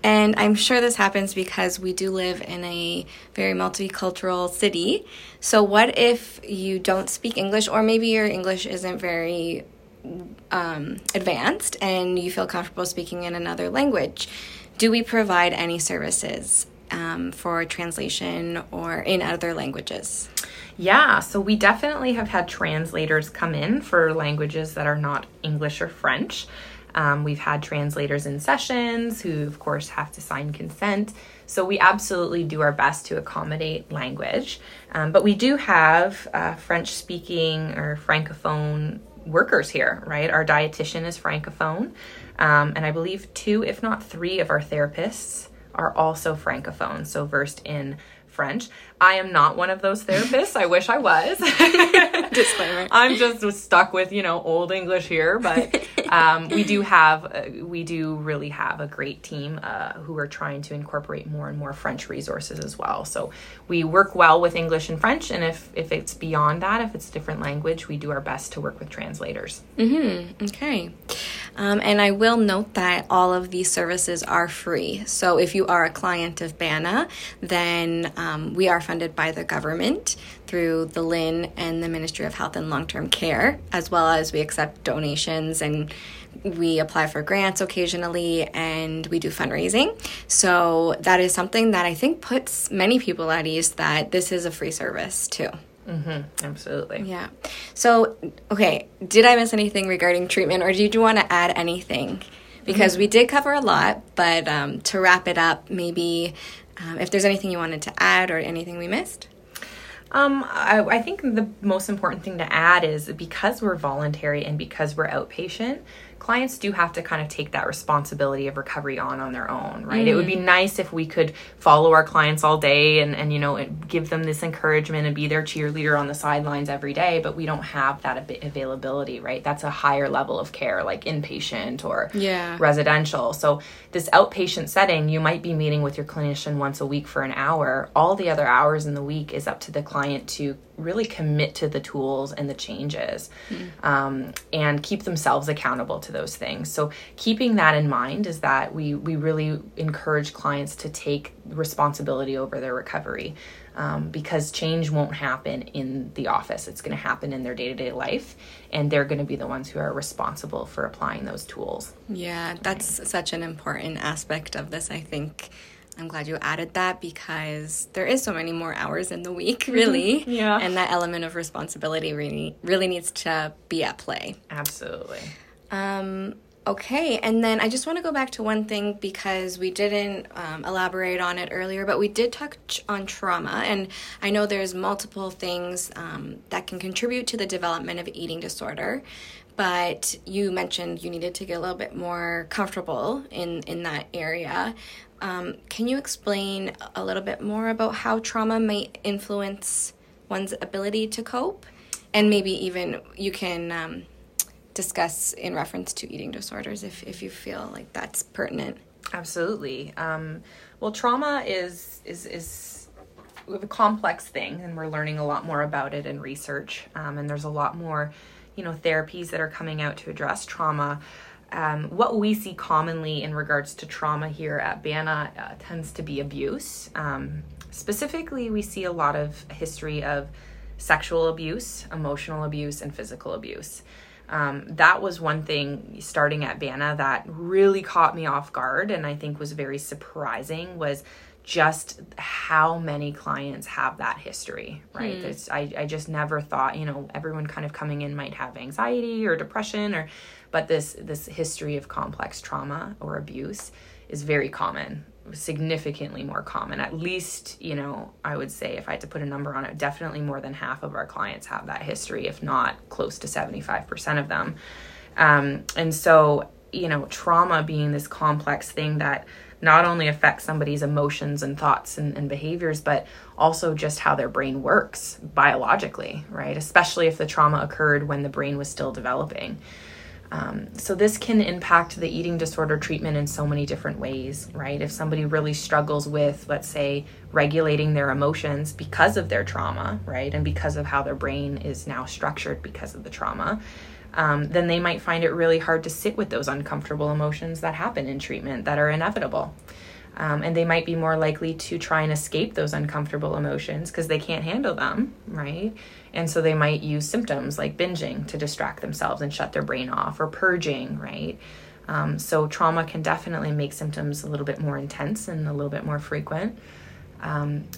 And I'm sure this happens because we do live in a very multicultural city. So what if you don't speak English, or maybe your English isn't very advanced and you feel comfortable speaking in another language? Do we provide any services for translation or in other languages? Yeah, so we definitely have had translators come in for languages that are not English or French. We've had translators in sessions who, of course, have to sign consent. So we absolutely do our best to accommodate language. But we do have French-speaking or Francophone workers here, right? Our dietitian is Francophone. And I believe 2, if not 3 of our therapists are also Francophone, so versed in French. I am not one of those therapists. I wish I was. Disclaimer. I'm just stuck with, old English here, but we do really have a great team who are trying to incorporate more and more French resources as well. So we work well with English and French, and if it's beyond that, if it's a different language, we do our best to work with translators. Mm-hmm. Okay. And I will note that all of these services are free. So if you are a client of BANA, then we are funded by the government through the Lynn and the Ministry of Health and Long-Term Care, as well as we accept donations and we apply for grants occasionally, and we do fundraising. So that is something that I think puts many people at ease, that this is a free service too. Mm-hmm. Absolutely. Yeah. So, okay, did I miss anything regarding treatment, or did you want to add anything? Because we did cover a lot, but to wrap it up, maybe if there's anything you wanted to add or anything we missed? I think the most important thing to add is, because we're voluntary and because we're outpatient, clients do have to kind of take that responsibility of recovery on their own, right? Mm. It would be nice if we could follow our clients all day and give them this encouragement and be their cheerleader on the sidelines every day, but we don't have that availability, right? That's a higher level of care, like inpatient or residential. So this outpatient setting, you might be meeting with your clinician once a week for an hour. All the other hours in the week is up to the client to really commit to the tools and the changes, and keep themselves accountable to those things. So keeping that in mind is that we really encourage clients to take responsibility over their recovery, because change won't happen in the office. It's going to happen in their day-to-day life, and they're going to be the ones who are responsible for applying those tools. Yeah, that's such an important aspect of this, I think. I'm glad you added that, because there is so many more hours in the week, really. Yeah. And that element of responsibility really, really needs to be at play. Absolutely. Okay. And then I just want to go back to one thing, because we didn't elaborate on it earlier, but we did touch on trauma. And I know there's multiple things that can contribute to the development of eating disorder. But you mentioned you needed to get a little bit more comfortable in that area. Can you explain a little bit more about how trauma might influence one's ability to cope? And maybe even you can discuss in reference to eating disorders if you feel like that's pertinent. Absolutely. Well, trauma is a complex thing, and we're learning a lot more about it in research. And there's a lot more, therapies that are coming out to address trauma. What we see commonly in regards to trauma here at BANA tends to be abuse. Specifically, we see a lot of history of sexual abuse, emotional abuse, and physical abuse. That was one thing starting at BANA that really caught me off guard, and I think was very surprising, was just how many clients have that history, right? I just never thought, everyone kind of coming in might have anxiety or depression, but this history of complex trauma or abuse is very common, significantly more common. At least, I would say, if I had to put a number on it, definitely more than half of our clients have that history, if not close to 75% of them. And so, trauma being this complex thing that not only affects somebody's emotions and thoughts and behaviors, but also just how their brain works biologically, right? Especially if the trauma occurred when the brain was still developing. So this can impact the eating disorder treatment in so many different ways, right? If somebody really struggles with, let's say, regulating their emotions because of their trauma, right? And because of how their brain is now structured because of the trauma, then they might find it really hard to sit with those uncomfortable emotions that happen in treatment that are inevitable. And they might be more likely to try and escape those uncomfortable emotions because they can't handle them, right? And so they might use symptoms like binging to distract themselves and shut their brain off, or purging, right? So trauma can definitely make symptoms a little bit more intense and a little bit more frequent.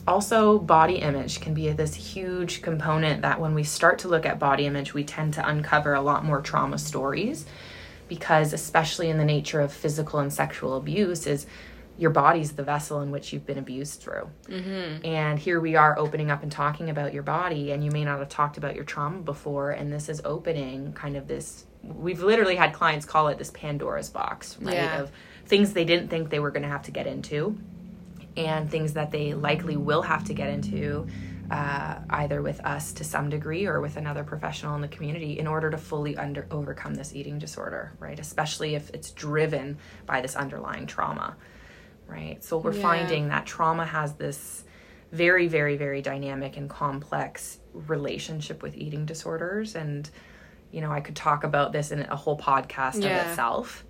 Also, body image can be this huge component that when we start to look at body image, we tend to uncover a lot more trauma stories, because especially in the nature of physical and sexual abuse is your body's the vessel in which you've been abused through. Mm-hmm. And here we are opening up and talking about your body, and you may not have talked about your trauma before, and this is opening kind of this, we've literally had clients call it this Pandora's box, right? Yeah. Of things they didn't think they were going to have to get into, and things that they likely will have to get into, either with us to some degree or with another professional in the community, in order to fully overcome this eating disorder, right? Especially if it's driven by this underlying trauma, right? So we're finding that trauma has this very, very, very dynamic and complex relationship with eating disorders. And, you know, I could talk about this in a whole podcast of itself.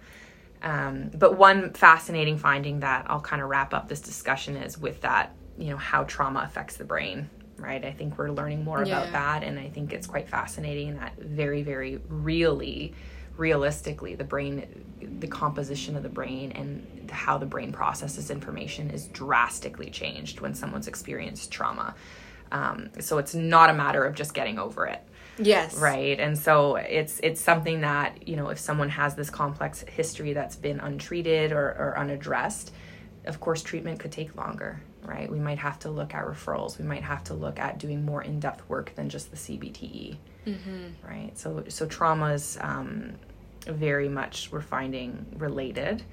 But one fascinating finding that I'll kind of wrap up this discussion is with that, you know, how trauma affects the brain, right? I think we're learning more about that, and I think it's quite fascinating that very, very realistically, the brain, the composition of the brain and how the brain processes information is drastically changed when someone's experienced trauma. So it's not a matter of just getting over it. Yes. Right. And so it's something that, you know, if someone has this complex history that's been untreated or unaddressed, of course, treatment could take longer, right? We might have to look at referrals. We might have to look at doing more in-depth work than just the CBT-E, right? So trauma is very much, we're finding, related.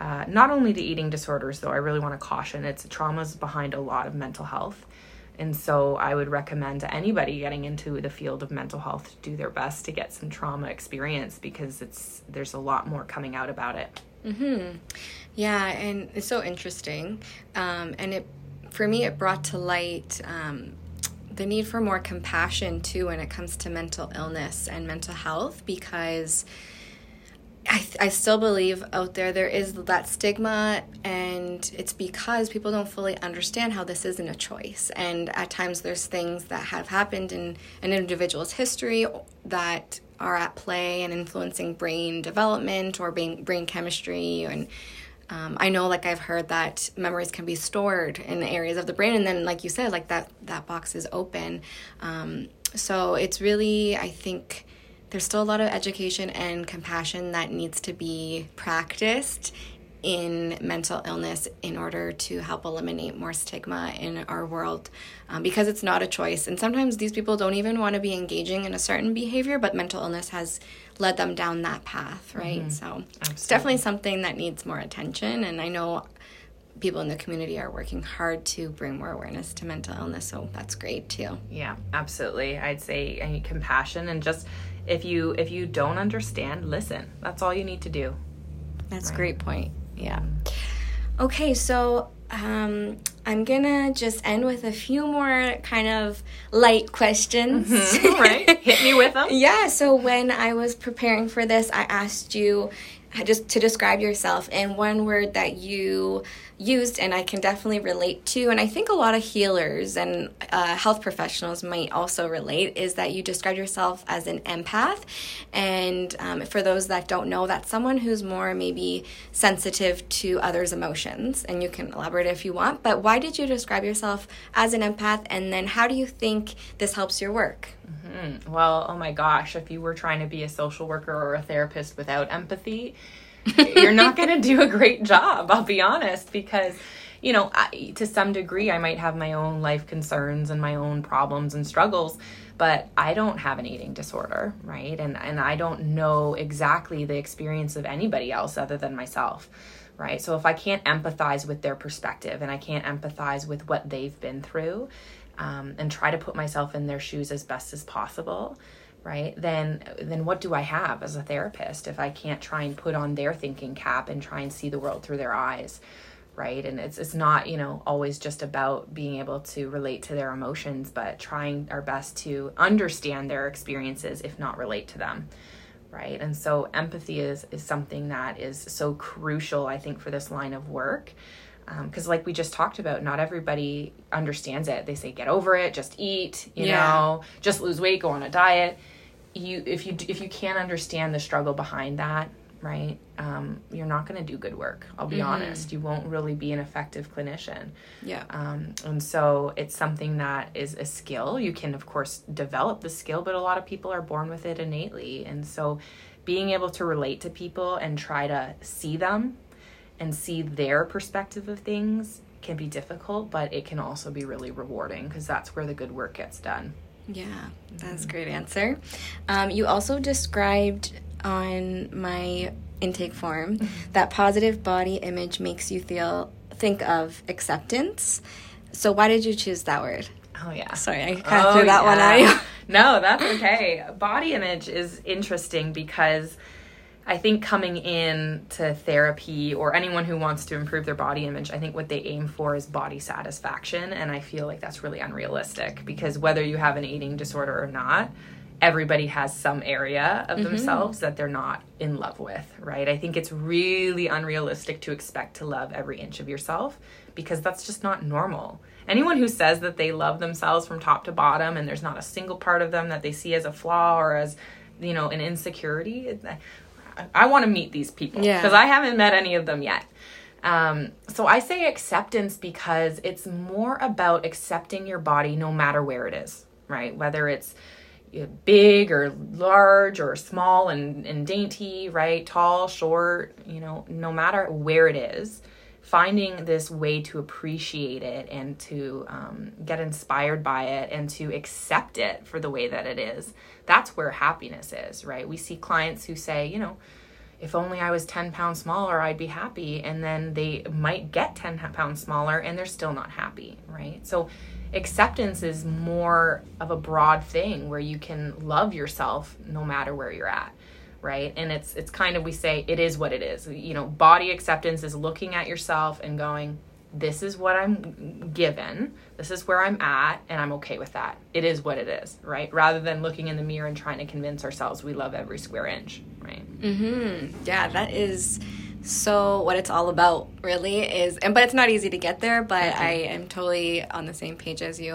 Not only to eating disorders, though, I really want to caution. Trauma's behind a lot of mental health. And so I would recommend to anybody getting into the field of mental health to do their best to get some trauma experience, because there's a lot more coming out about it. Mm-hmm. Yeah, and it's so interesting. And for me, it brought to light the need for more compassion, too, when it comes to mental illness and mental health, because I still believe out there is that stigma, and it's because people don't fully understand how this isn't a choice. And at times there's things that have happened in an individual's history that are at play and influencing brain development or brain chemistry. And I know, like, I've heard that memories can be stored in areas of the brain, and then, like you said, like that box is open. So it's really, I think, there's still a lot of education and compassion that needs to be practiced in mental illness in order to help eliminate more stigma in our world, because it's not a choice. And sometimes these people don't even want to be engaging in a certain behavior, but mental illness has led them down that path, right? Mm-hmm. So Absolutely. It's definitely something that needs more attention. And I know people in the community are working hard to bring more awareness to mental illness, so that's great too. Yeah, absolutely. I'd say compassion, and just if you don't understand, listen. That's all you need to do. That's right. A great point. Yeah. Okay, so I'm gonna just end with a few more kind of light questions. Mm-hmm. Right. Hit me with them. Yeah, so when I was preparing for this, I asked you just to describe yourself, and one word that you used and I can definitely relate to, and I think a lot of healers and health professionals might also relate, is that you describe yourself as an empath. And for those that don't know, that's someone who's more maybe sensitive to others' emotions, and you can elaborate if you want, but why did you describe yourself as an empath, and then how do you think this helps your work? Mm-hmm. Well, oh my gosh, if you were trying to be a social worker or a therapist without empathy, you're not going to do a great job, I'll be honest, because, you know, to some degree, I might have my own life concerns and my own problems and struggles, but I don't have an eating disorder, right? And I don't know exactly the experience of anybody else other than myself, right? So if I can't empathize with their perspective and I can't empathize with what they've been through, and try to put myself in their shoes as best as possible, right? Then what do I have as a therapist if I can't try and put on their thinking cap and try and see the world through their eyes, right? And it's not, you know, always just about being able to relate to their emotions, but trying our best to understand their experiences, if not relate to them, right? And so empathy is something that is so crucial, I think, for this line of work. Because like we just talked about, not everybody understands it. They say, get over it, just eat, you know, just lose weight, go on a diet. If you can't understand the struggle behind that, right, you're not going to do good work. I'll be honest. You won't really be an effective clinician. Yeah. And so it's something that is a skill. You can, of course, develop the skill, but a lot of people are born with it innately. And so being able to relate to people and try to see them and see their perspective of things can be difficult, but it can also be really rewarding because that's where the good work gets done. Yeah, that's a great answer. You also described on my intake form that positive body image makes you think of acceptance. So why did you choose that word? Oh, yeah. Sorry, I kind of threw that one at you. No, that's okay. Body image is interesting because I think coming in to therapy or anyone who wants to improve their body image, I think what they aim for is body satisfaction. And I feel like that's really unrealistic because whether you have an eating disorder or not, everybody has some area of themselves that they're not in love with, right? I think it's really unrealistic to expect to love every inch of yourself because that's just not normal. Anyone who says that they love themselves from top to bottom and there's not a single part of them that they see as a flaw or as, you know, an insecurity, I want to meet these people because I haven't met any of them yet. So I say acceptance because it's more about accepting your body no matter where it is, right? Whether it's big or large or small and dainty, right? Tall, short, you know, no matter where it is, finding this way to appreciate it and to get inspired by it and to accept it for the way that it is. That's where happiness is, right? We see clients who say, you know, if only I was 10 pounds smaller, I'd be happy. And then they might get 10 pounds smaller and they're still not happy, right? So acceptance is more of a broad thing where you can love yourself no matter where you're at. Right. And it's kind of, we say it is what it is. You know, body acceptance is looking at yourself and going, this is what I'm given. This is where I'm at. And I'm okay with that. It is what it is. Right. Rather than looking in the mirror and trying to convince ourselves we love every square inch. Right. Yeah, that is so what it's all about really is. But it's not easy to get there. But I am totally on the same page as you.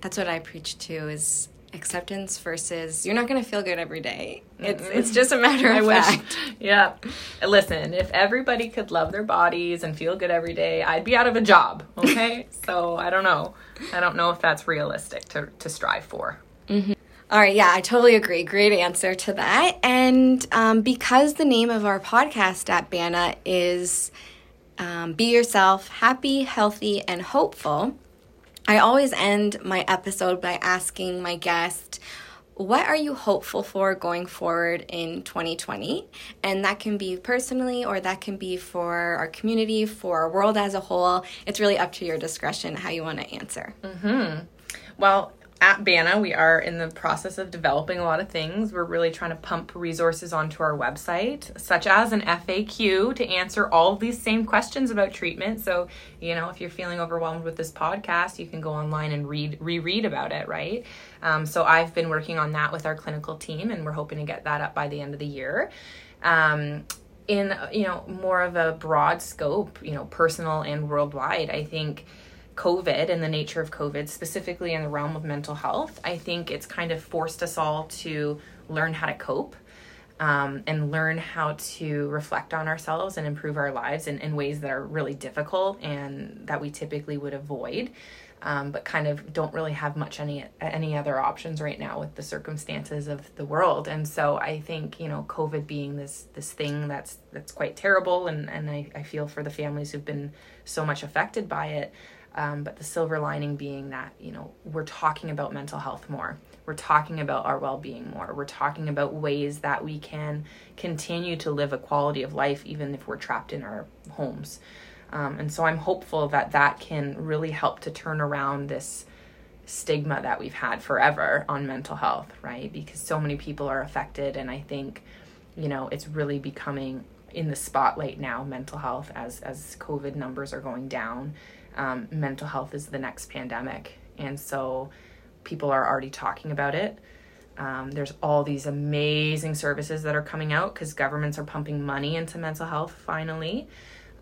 That's what I preach to is acceptance versus you're not going to feel good every day. It's just a matter of fact. Yeah. Listen, if everybody could love their bodies and feel good every day, I'd be out of a job, okay? So I don't know. I don't know if that's realistic to strive for. All right, yeah, I totally agree. Great answer to that. And because the name of our podcast at BANA is Be Yourself, Happy, Healthy, and Hopeful, I always end my episode by asking my guest, what are you hopeful for going forward in 2020? And that can be personally, or that can be for our community, for our world as a whole. It's really up to your discretion how you want to answer. Well, at BANA, we are in the process of developing a lot of things. We're really trying to pump resources onto our website, such as an FAQ to answer all of these same questions about treatment. So, you know, if you're feeling overwhelmed with this podcast, you can go online and reread about it, right? So I've been working on that with our clinical team, and we're hoping to get that up by the end of the year. In, you know, more of a broad scope, you know, personal and worldwide, I think COVID and the nature of COVID, specifically in the realm of mental health, I think it's kind of forced us all to learn how to cope and learn how to reflect on ourselves and improve our lives in ways that are really difficult and that we typically would avoid, but kind of don't really have much any other options right now with the circumstances of the world. And so I think, you know, COVID being this thing that's quite terrible, and I feel for the families who've been so much affected by it. But the silver lining being that, you know, we're talking about mental health more. We're talking about our well-being more. We're talking about ways that we can continue to live a quality of life even if we're trapped in our homes. And so I'm hopeful that can really help to turn around this stigma that we've had forever on mental health, right? Because so many people are affected. And I think, you know, it's really becoming in the spotlight now, mental health, as COVID numbers are going down. Mental health is the next pandemic. And so people are already talking about it. There's all these amazing services that are coming out because governments are pumping money into mental health finally.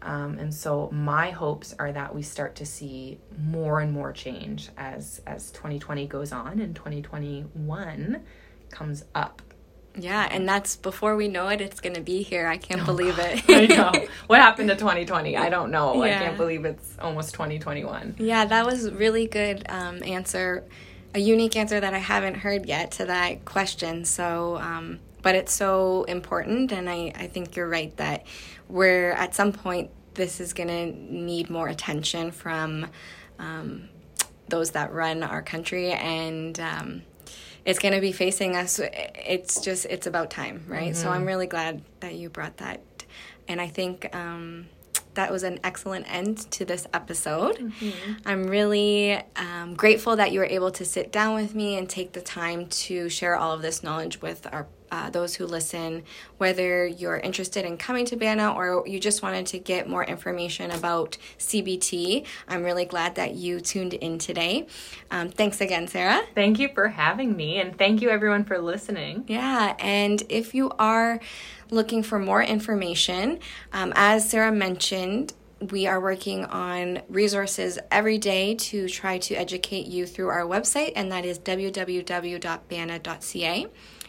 And so my hopes are that we start to see more and more change as 2020 goes on and 2021 comes up. Yeah, and that's before we know it, it's going to be here. I can't believe it. I know. What happened to 2020? I don't know. Yeah. I can't believe it's almost 2021. Yeah, that was really good answer, a unique answer that I haven't heard yet to that question. So, but it's so important, and I think you're right that we're at some point this is going to need more attention from those that run our country, and it's going to be facing us. It's about time, right? Mm-hmm. So I'm really glad that you brought that. And I think that was an excellent end to this episode. Mm-hmm. I'm really grateful that you were able to sit down with me and take the time to share all of this knowledge with our those who listen, whether you're interested in coming to BANA or you just wanted to get more information about CBT. I'm really glad that you tuned in today. Thanks again, Sarah. Thank you for having me, and thank you everyone for listening. Yeah, and if you are looking for more information, as Sarah mentioned, we are working on resources every day to try to educate you through our website, and that is www.bana.ca.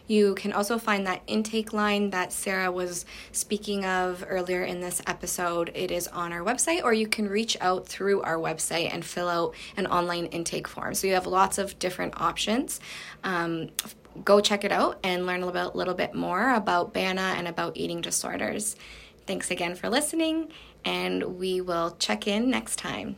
You can also find that intake line that Sarah was speaking of earlier in this episode. It is on our website, or you can reach out through our website and fill out an online intake form. So you have lots of different options. Go check it out and learn a little bit more about BANA and about eating disorders. Thanks again for listening, and we will check in next time.